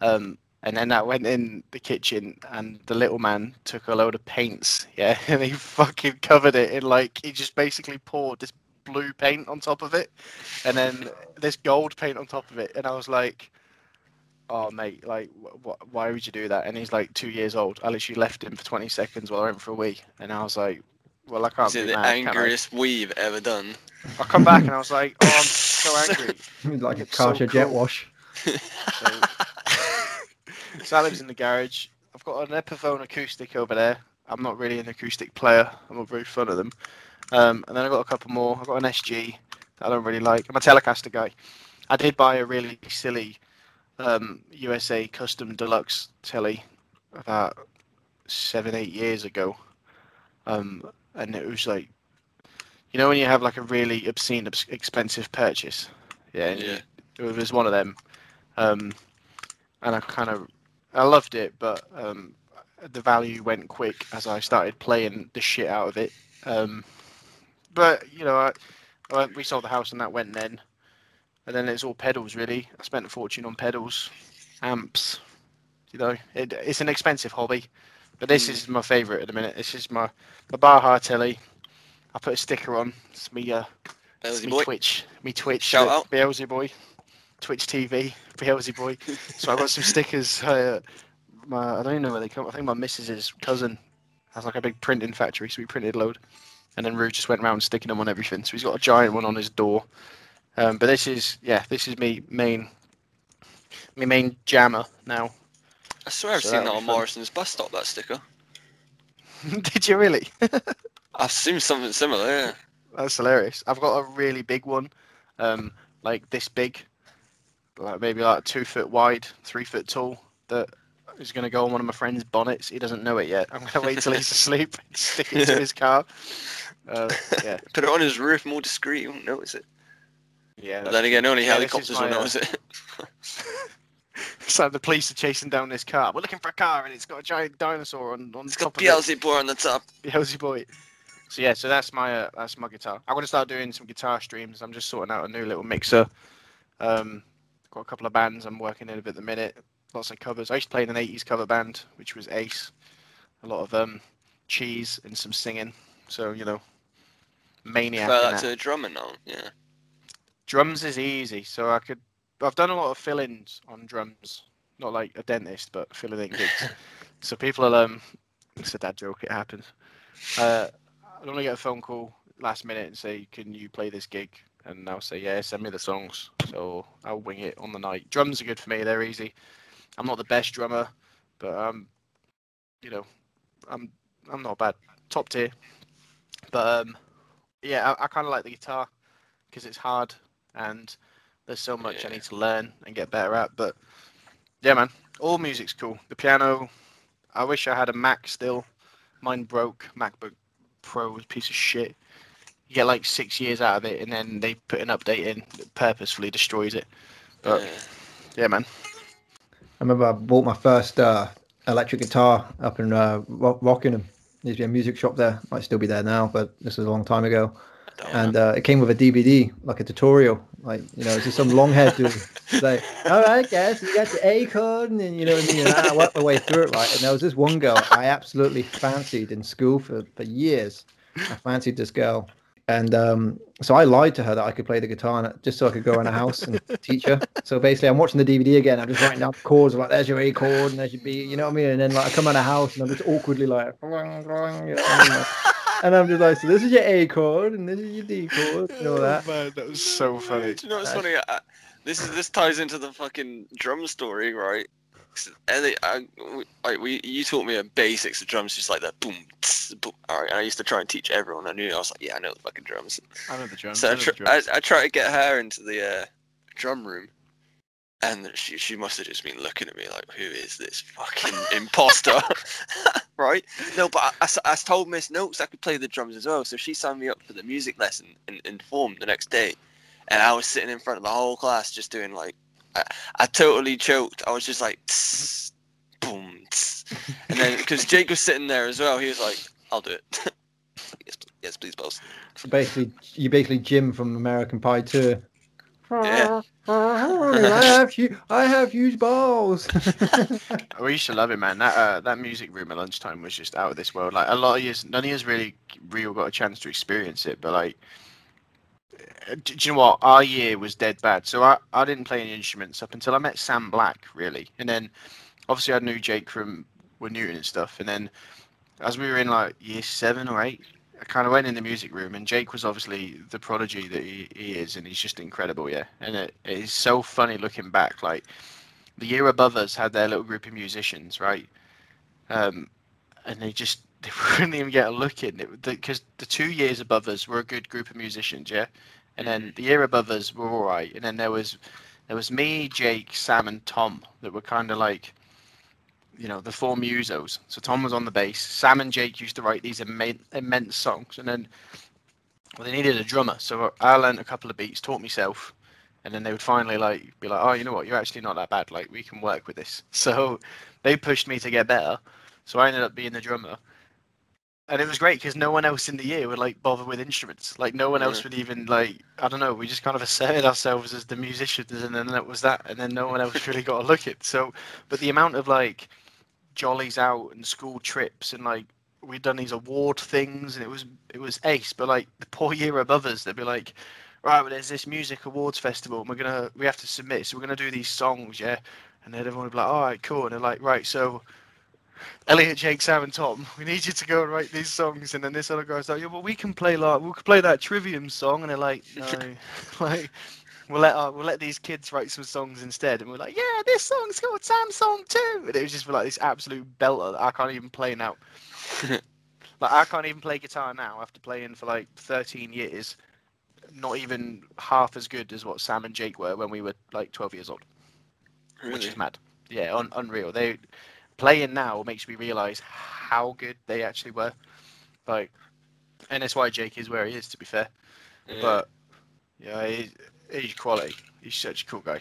And then that went in the kitchen, and the little man took a load of paints, yeah, and he fucking covered it in, like, he just basically poured this blue paint on top of it, and then this gold paint on top of it, and I was like, oh, mate, like, why would you do that? And he's, like, 2 years old. I literally left him for 20 seconds while I went for a wee, and I was like, well, I can't be mad. Is it the angriest wee you've ever done? I come back, and I was like, oh, I'm so angry. Like a culture jet wash. So... So I live in the garage. I've got an Epiphone acoustic over there. I'm not really an acoustic player. I'm not very fond of them. And then I've got a couple more. I've got an SG that I don't really like. I'm a Telecaster guy. I did buy a really silly USA Custom Deluxe telly about 7-8 years ago. And it was like, you know when you have like a really obscene, expensive purchase? Yeah, yeah. It was one of them. And I kind of... I loved it, but the value went quick as I started playing the shit out of it. But, you know, we sold the house and that went then. And then it's all pedals, really. I spent a fortune on pedals, amps. You know, it's an expensive hobby. But this is my favourite at the minute. This is my Baja telly. I put a sticker on. It's me, Twitch. Me Twitch. Shout out. Beelzy boy. Twitch TV, Beelzy boy. So I got some stickers. I don't even know where they come. I think my missus's cousin has like a big printing factory, so we printed a load. And then Rue just went around sticking them on everything. So he's got a giant one on his door. But this is me main jammer now. I swear I've seen that on Morrison's bus stop, that sticker. Did you really? I've seen something similar, yeah. That's hilarious. I've got a really big one, like this big. Like maybe like 2 foot wide, 3 foot tall, that is going to go on one of my friend's bonnets. He doesn't know it yet. I'm going to wait till he's asleep and stick it to his car. Yeah. Put it on his roof more discreet, he won't notice it. Yeah. But then again, only helicopters will notice it. It's like the police are chasing down this car. We're looking for a car and it's got a giant dinosaur on it's top of it. It's got Beelzy boy on the top. Beelzy boy. So yeah, so that's my guitar. I'm going to start doing some guitar streams. I'm just sorting out a new little mixer. Got a couple of bands I'm working in at the minute. Lots of covers. I used to play in an 80s cover band, which was ace. A lot of cheese and some singing. So, you know, maniac. Well, that's a drummer now, yeah. Drums is easy. So I've done a lot of fill-ins on drums. Not like a dentist, but filling in gigs. So people will, it's a dad joke, it happens. I'll only get a phone call last minute and say, can you play this gig? And I'll say, yeah, send me the songs. So I'll wing it on the night. Drums are good for me. They're easy. I'm not the best drummer, but, you know, I'm not bad. Top tier. But, yeah, I kind of like the guitar because it's hard and there's so much I need to learn and get better at. But, yeah, man, all music's cool. The piano, I wish I had a Mac still. Mine broke. MacBook Pro was a piece of shit. You get like 6 years out of it, and then they put an update in that purposefully destroys it. But yeah, man. I remember I bought my first electric guitar up in Rockingham. There used to be a music shop there. Might still be there now, but this was a long time ago. And it came with a DVD, like a tutorial. Like, you know, it's just some long-haired dude. It's like, all right, guys, you got the A chord, and then, you know what I mean? And I worked my way through it, right? And there was this one girl I absolutely fancied in school for years. I fancied this girl. And so I lied to her that I could play the guitar and just so I could go around the house and teach her. So basically, I'm watching the DVD again. I'm just writing down chords. I'm like, there's your A chord and there's your B, you know what I mean? And then like I come around the house and I'm just awkwardly like, you know I mean? And I'm just like, so this is your A chord and this is your D chord and all that. Oh, man, that was so funny. Do you know what's funny? This ties into the fucking drum story, right? You taught me a basics of drums, just like that boom, tss, boom. All right, and I used to try and teach everyone I knew. I was like, yeah, I know the fucking drums. I know the drums. So I tried to get her into the drum room, And she must have just been looking at me like, who is this fucking imposter? Right? No, but I told Miss Noakes I could play the drums as well, so she signed me up for the music lesson in form the next day. And I was sitting in front of the whole class just doing, like, I totally choked. I was just like, tss, boom, tss. And then, because Jake was sitting there as well, he was like, I'll do it. Yes, please, boss. So basically, you're basically Jim from American Pie 2. Yeah. I have huge balls. We used to love it, man. That music room at lunchtime was just out of this world. Like, a lot of years, none of us really got a chance to experience it. But, like, do you know what? Our year was dead bad. So I didn't play any instruments up until I met Sam Black, really. And then, obviously, I knew Jake from Newton and stuff. And then, as we were in, like, year 7 or 8, I kind of went in the music room, and Jake was obviously the prodigy that he is, and he's just incredible, yeah. And it is so funny looking back. Like, the year above us had their little group of musicians, right? And they wouldn't even get a look in, because the 2 years above us were a good group of musicians, yeah. And then the year above us were all right, and then there was me, Jake, Sam, and Tom that were kind of like, you know, the four musos. So Tom was on the bass. Sam and Jake used to write these immense songs, and then, well, they needed a drummer. So I learned a couple of beats, taught myself, and then they would finally be like, oh, you know what, you're actually not that bad. Like, we can work with this. So they pushed me to get better. So I ended up being the drummer, and it was great because no one else in the year would bother with instruments. Like, no one else would even I don't know. We just kind of asserted ourselves as the musicians, and then that was that, and then no one else really got a look at. So, but the amount of jollies out and school trips, and we'd done these award things, and it was ace. But the poor year above us, they'd be like, right, well, there's this music awards festival, and we have to submit, so we're gonna do these songs, yeah. And then everyone would be like, all right, cool. And they're like, right, so Elliot, Jake, Sam, and Tom, we need you to go and write these songs. And then this other guy's like, yeah, well, we can play that Trivium song. And they're like, no, we'll let these kids write some songs instead. And we're like, yeah, this song's called Samsung too. And it was just this absolute belter that I can't even play now. I can't even play guitar now after playing for 13 years. Not even half as good as what Sam and Jake were when we were 12 years old. Really? Which is mad. Yeah, unreal. They playing now makes me realise how good they actually were. And that's why Jake is where he is, to be fair. Yeah. But yeah, he's quality. He's such a cool guy.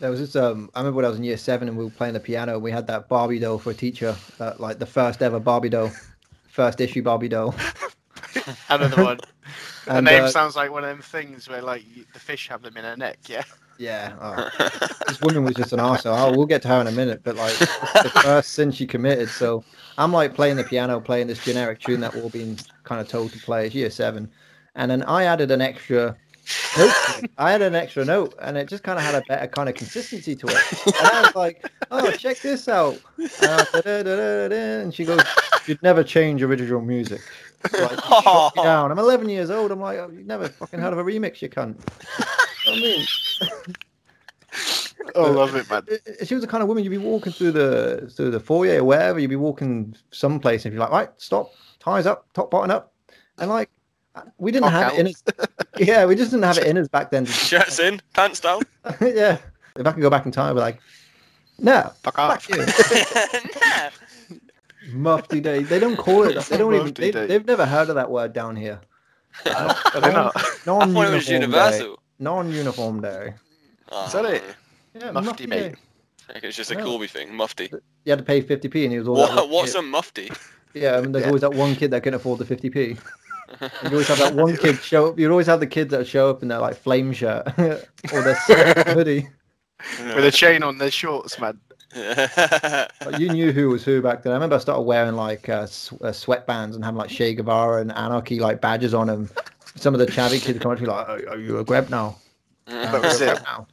There was this, I remember when I was in year 7 and we were playing the piano, and we had that Barbie doll for a teacher, the first ever Barbie doll, first issue Barbie doll. Another one. And the name sounds like one of them things where the fish have them in her neck, yeah. Yeah. Oh. This woman was just an arsehole. Oh, we'll get to her in a minute, but the first sin she committed. So I'm playing the piano, playing this generic tune that we're all being kind of told to play. It's year 7, and then I added an extra. I had an extra note, and it just kind of had a better kind of consistency to it. And I was like, oh, check this out. And she goes, you'd never change original music. Shut me down. I'm 11 years old. I'm like, oh, you've never fucking heard of a remix, you cunt. You know what I mean? I love it, man. She was the kind of woman you'd be walking through the foyer or wherever. You'd be walking someplace, and you'd be like, right, stop, ties up, top button up. And we didn't have it in us. Yeah, we just didn't have it in us back then. Shirts in, pants down. Yeah. If I could go back in time, I'd be like, no, fuck off. Mufti day. They don't call it. They don't even. They've never heard of that word down here. I thought it was universal. Non-uniform day. Oh. Is that it? Yeah, Mufti, mate. I think it's just a Corby thing. Mufti. You had to pay 50p, and he was all. What's a Mufti? Yeah, I mean, there's always that one kid that can afford the 50p. You always have that one kid show up. You always have the kids that show up in their flame shirt or their hoodie with a chain on their shorts, man. You knew who was who back then. I remember I started wearing sweatbands and having Che Guevara and Anarchy badges on them. Some of the chavvy kids come up to me like, "Are you a greb now?" That was it. Now.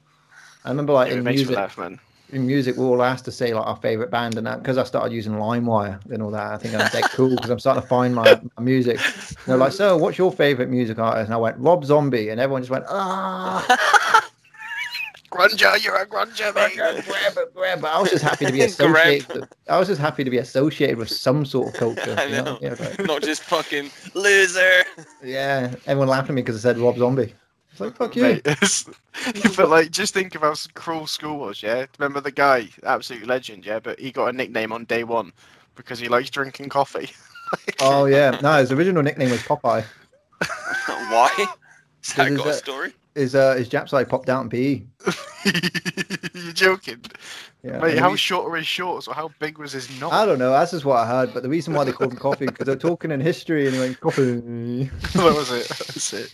I remember in music, laugh, man. In music, we all asked to say our favorite band and that, because I started using LimeWire and all that. I think I'm dead cool because I'm starting to find my music. And they're like, so what's your favorite music artist? And I went, Rob Zombie. And everyone just went, ah. Grunger, you're a grunger, mate. Grab. I was just happy to be associated. I was just happy to be associated with some sort of culture. I know. You know? Yeah, right. Not just fucking loser. Yeah, everyone laughed at me because I said Rob Zombie. It's like, fuck you. Mate, but like, just think of how cruel school was, yeah? Remember the guy, absolute legend, yeah? But he got a nickname on day one because he likes drinking coffee. Oh, yeah. No, his original nickname was Popeye. Why? Is that got a story? His Japs like popped out in PE. You're joking. Yeah, mate, how short were his shorts or how big was his knob? I don't know. That's just what I heard. But the reason why they called him Coffee because they're talking in history and he went, Coffee. That was it. That's it.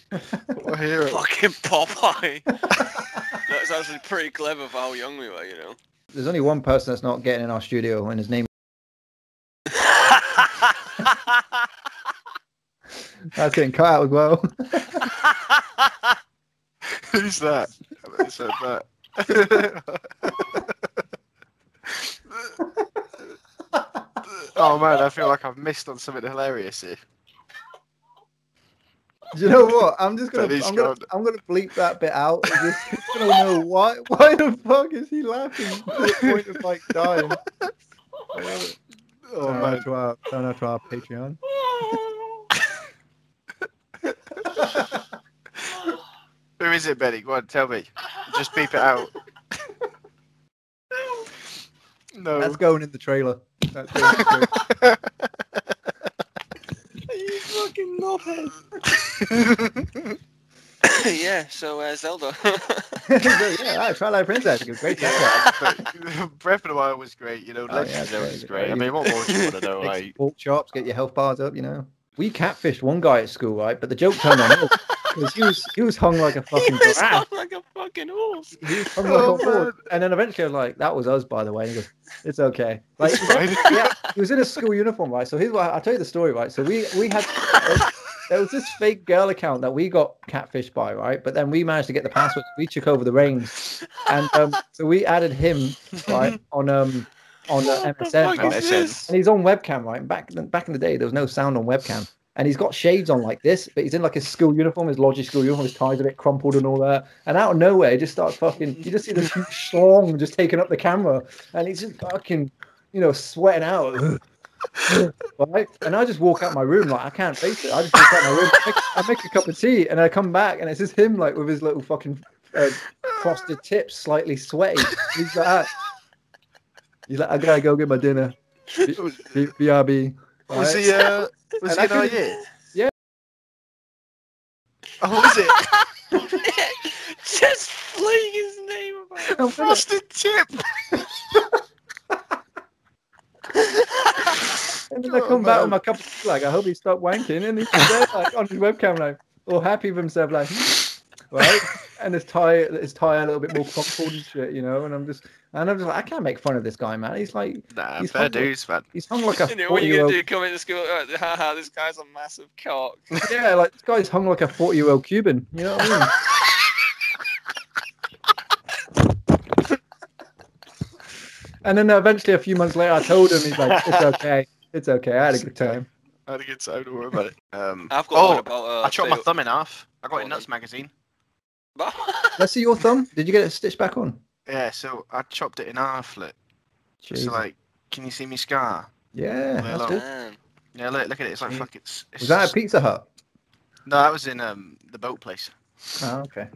What a hero. Fucking Popeye. That was actually pretty clever for how young we were, you know. There's only one person that's not getting in our studio and his name. That's getting cut out as well. Who's that? Who said that? Oh man, I feel like I've missed on something hilarious here. Do you know what? I'm gonna bleep that bit out. I don't know why. Why the fuck is he laughing to the point of like dying? Oh man, sign up to our Patreon. Who is it, Benny? Go on, tell me. Just beep it out. No. That's going in the trailer. That's going in the trailer. You fucking knobhead. Yeah, so Zelda. Yeah, Twilight Princess. Great job. Breath of the Wild was great. You know, Legendary was great. I mean, what more do you want to know? Like... pork chops, get your health bars up, you know. We catfished one guy at school, right? But the joke turned on him. Because he was hung like a fucking horse. He was hung like a fucking horse. And then eventually I was like, that was us, by the way. And he goes, it's okay. Like, yeah, he was in a school uniform, right? So here's what, I'll tell you the story, right? So we had, there was this fake girl account that we got catfished by, right? But then we managed to get the password. We took over the reins. And so we added him, right, on MSN. Right? And he's on webcam, right? Back in the day, there was no sound on webcam. And he's got shades on like this, but he's in like his school uniform, his logic school uniform, his tie's a bit crumpled and all that. And out of nowhere, he just starts fucking, you just see this huge schlong just taking up the camera. And he's just fucking, you know, sweating out. Right? And I just walk out my room, like, I can't face it. I just walk out my room, I make a cup of tea, and I come back, and it's just him, like, with his little fucking frosted tips, slightly sweaty. He's like, ah. He's like, I gotta go get my dinner. BRB. Right? Was he in our year? Yeah. Oh, was it? Just fling his name about a frosted tip. And then I come back with my cup of tea, like, I hope he stopped wanking. And he's there, like, on his webcam, like, all happy with himself, like, right? And his tie a little bit more crumpled and shit, you know. And I'm just like, I can't make fun of this guy, man. He's like, nah, he's fair dudes, man. He's hung like a. You know, what are you gonna do? Come into school? Haha, this guy's a massive cock. Yeah, like this guy's hung like a 40-year-old Cuban. You know what I mean? And then eventually, a few months later, I told him. He's like, it's okay, it's okay. I had a good time. I had a good time. Don't worry about it. I've got one about. I chopped my thumb in half. I got it in Nuts magazine. Let's see your thumb. Did you get it stitched back on? Yeah, so I chopped it in half. Look. So like, can you see me scar? Yeah, that's good. Yeah, look at it. It's like fuck. It's was that a Pizza Hut? No, that was in the boat place. Oh, okay.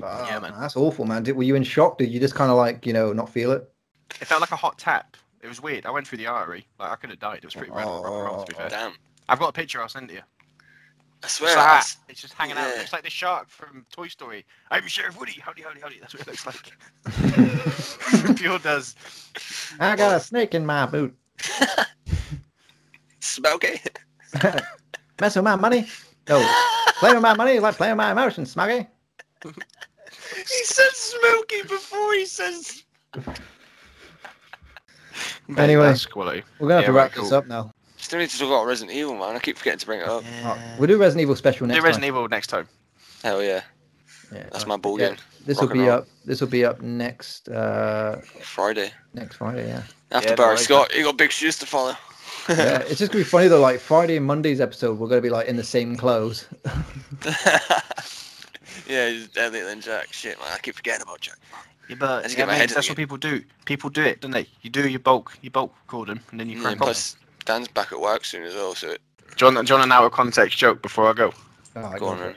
Oh, yeah, man, that's awful, man. Were you in shock? Did you just kind of like, you know, not feel it? It felt like a hot tap. It was weird. I went through the artery. Like I could have died. It was pretty rough. To be fair. Damn. I've got a picture. I'll send it to you. I swear, it's just hanging out. It looks like the shark from Toy Story. I'm Sheriff Woody. Howdy, howdy, howdy. That's what it looks like. Pure does. I got a snake in my boot. Smokey. Mess with my money. No. Play with my money is like playing with my emotions, Smokey. He said Smokey before he says. Anyway, that's quality. We're going to have to wrap this up now. Still need to talk about Resident Evil, man. I keep forgetting to bring it up. Yeah. We'll do Resident Evil special next time. Do Resident Evil next time. Hell yeah. That's my ball game. This will be up next Friday. Next Friday, yeah. After Barry Scott, you got big shoes to follow. Yeah, it's just gonna be funny though, like Friday and Monday's episode we're gonna be like in the same clothes. Yeah, Elliot and Jack. Shit, man, I keep forgetting about Jack. Yeah, but that's what people do. People do it, don't they? You do your bulk record them and then you crack on. Dan's back at work soon as well, so... John, an out of context joke before I go. Go on, man.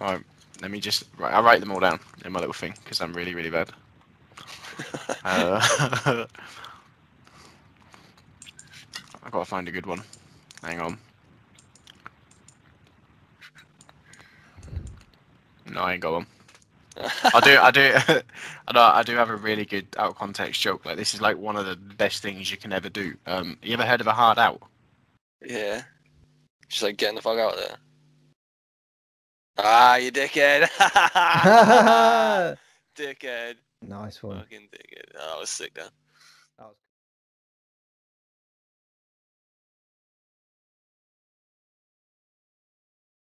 All right. Let me just... Right, I'll write them all down in my little thing, because I'm really, really bad. I've got to find a good one. Hang on. No, I ain't got one. I do have a really good out of context joke. Like, this is like one of the best things you can ever do. You ever heard of a hard out? Yeah. Just like getting the fuck out of there. Ah, you dickhead! Dickhead. Nice one. Fucking dickhead. Oh, I was sick, Dan.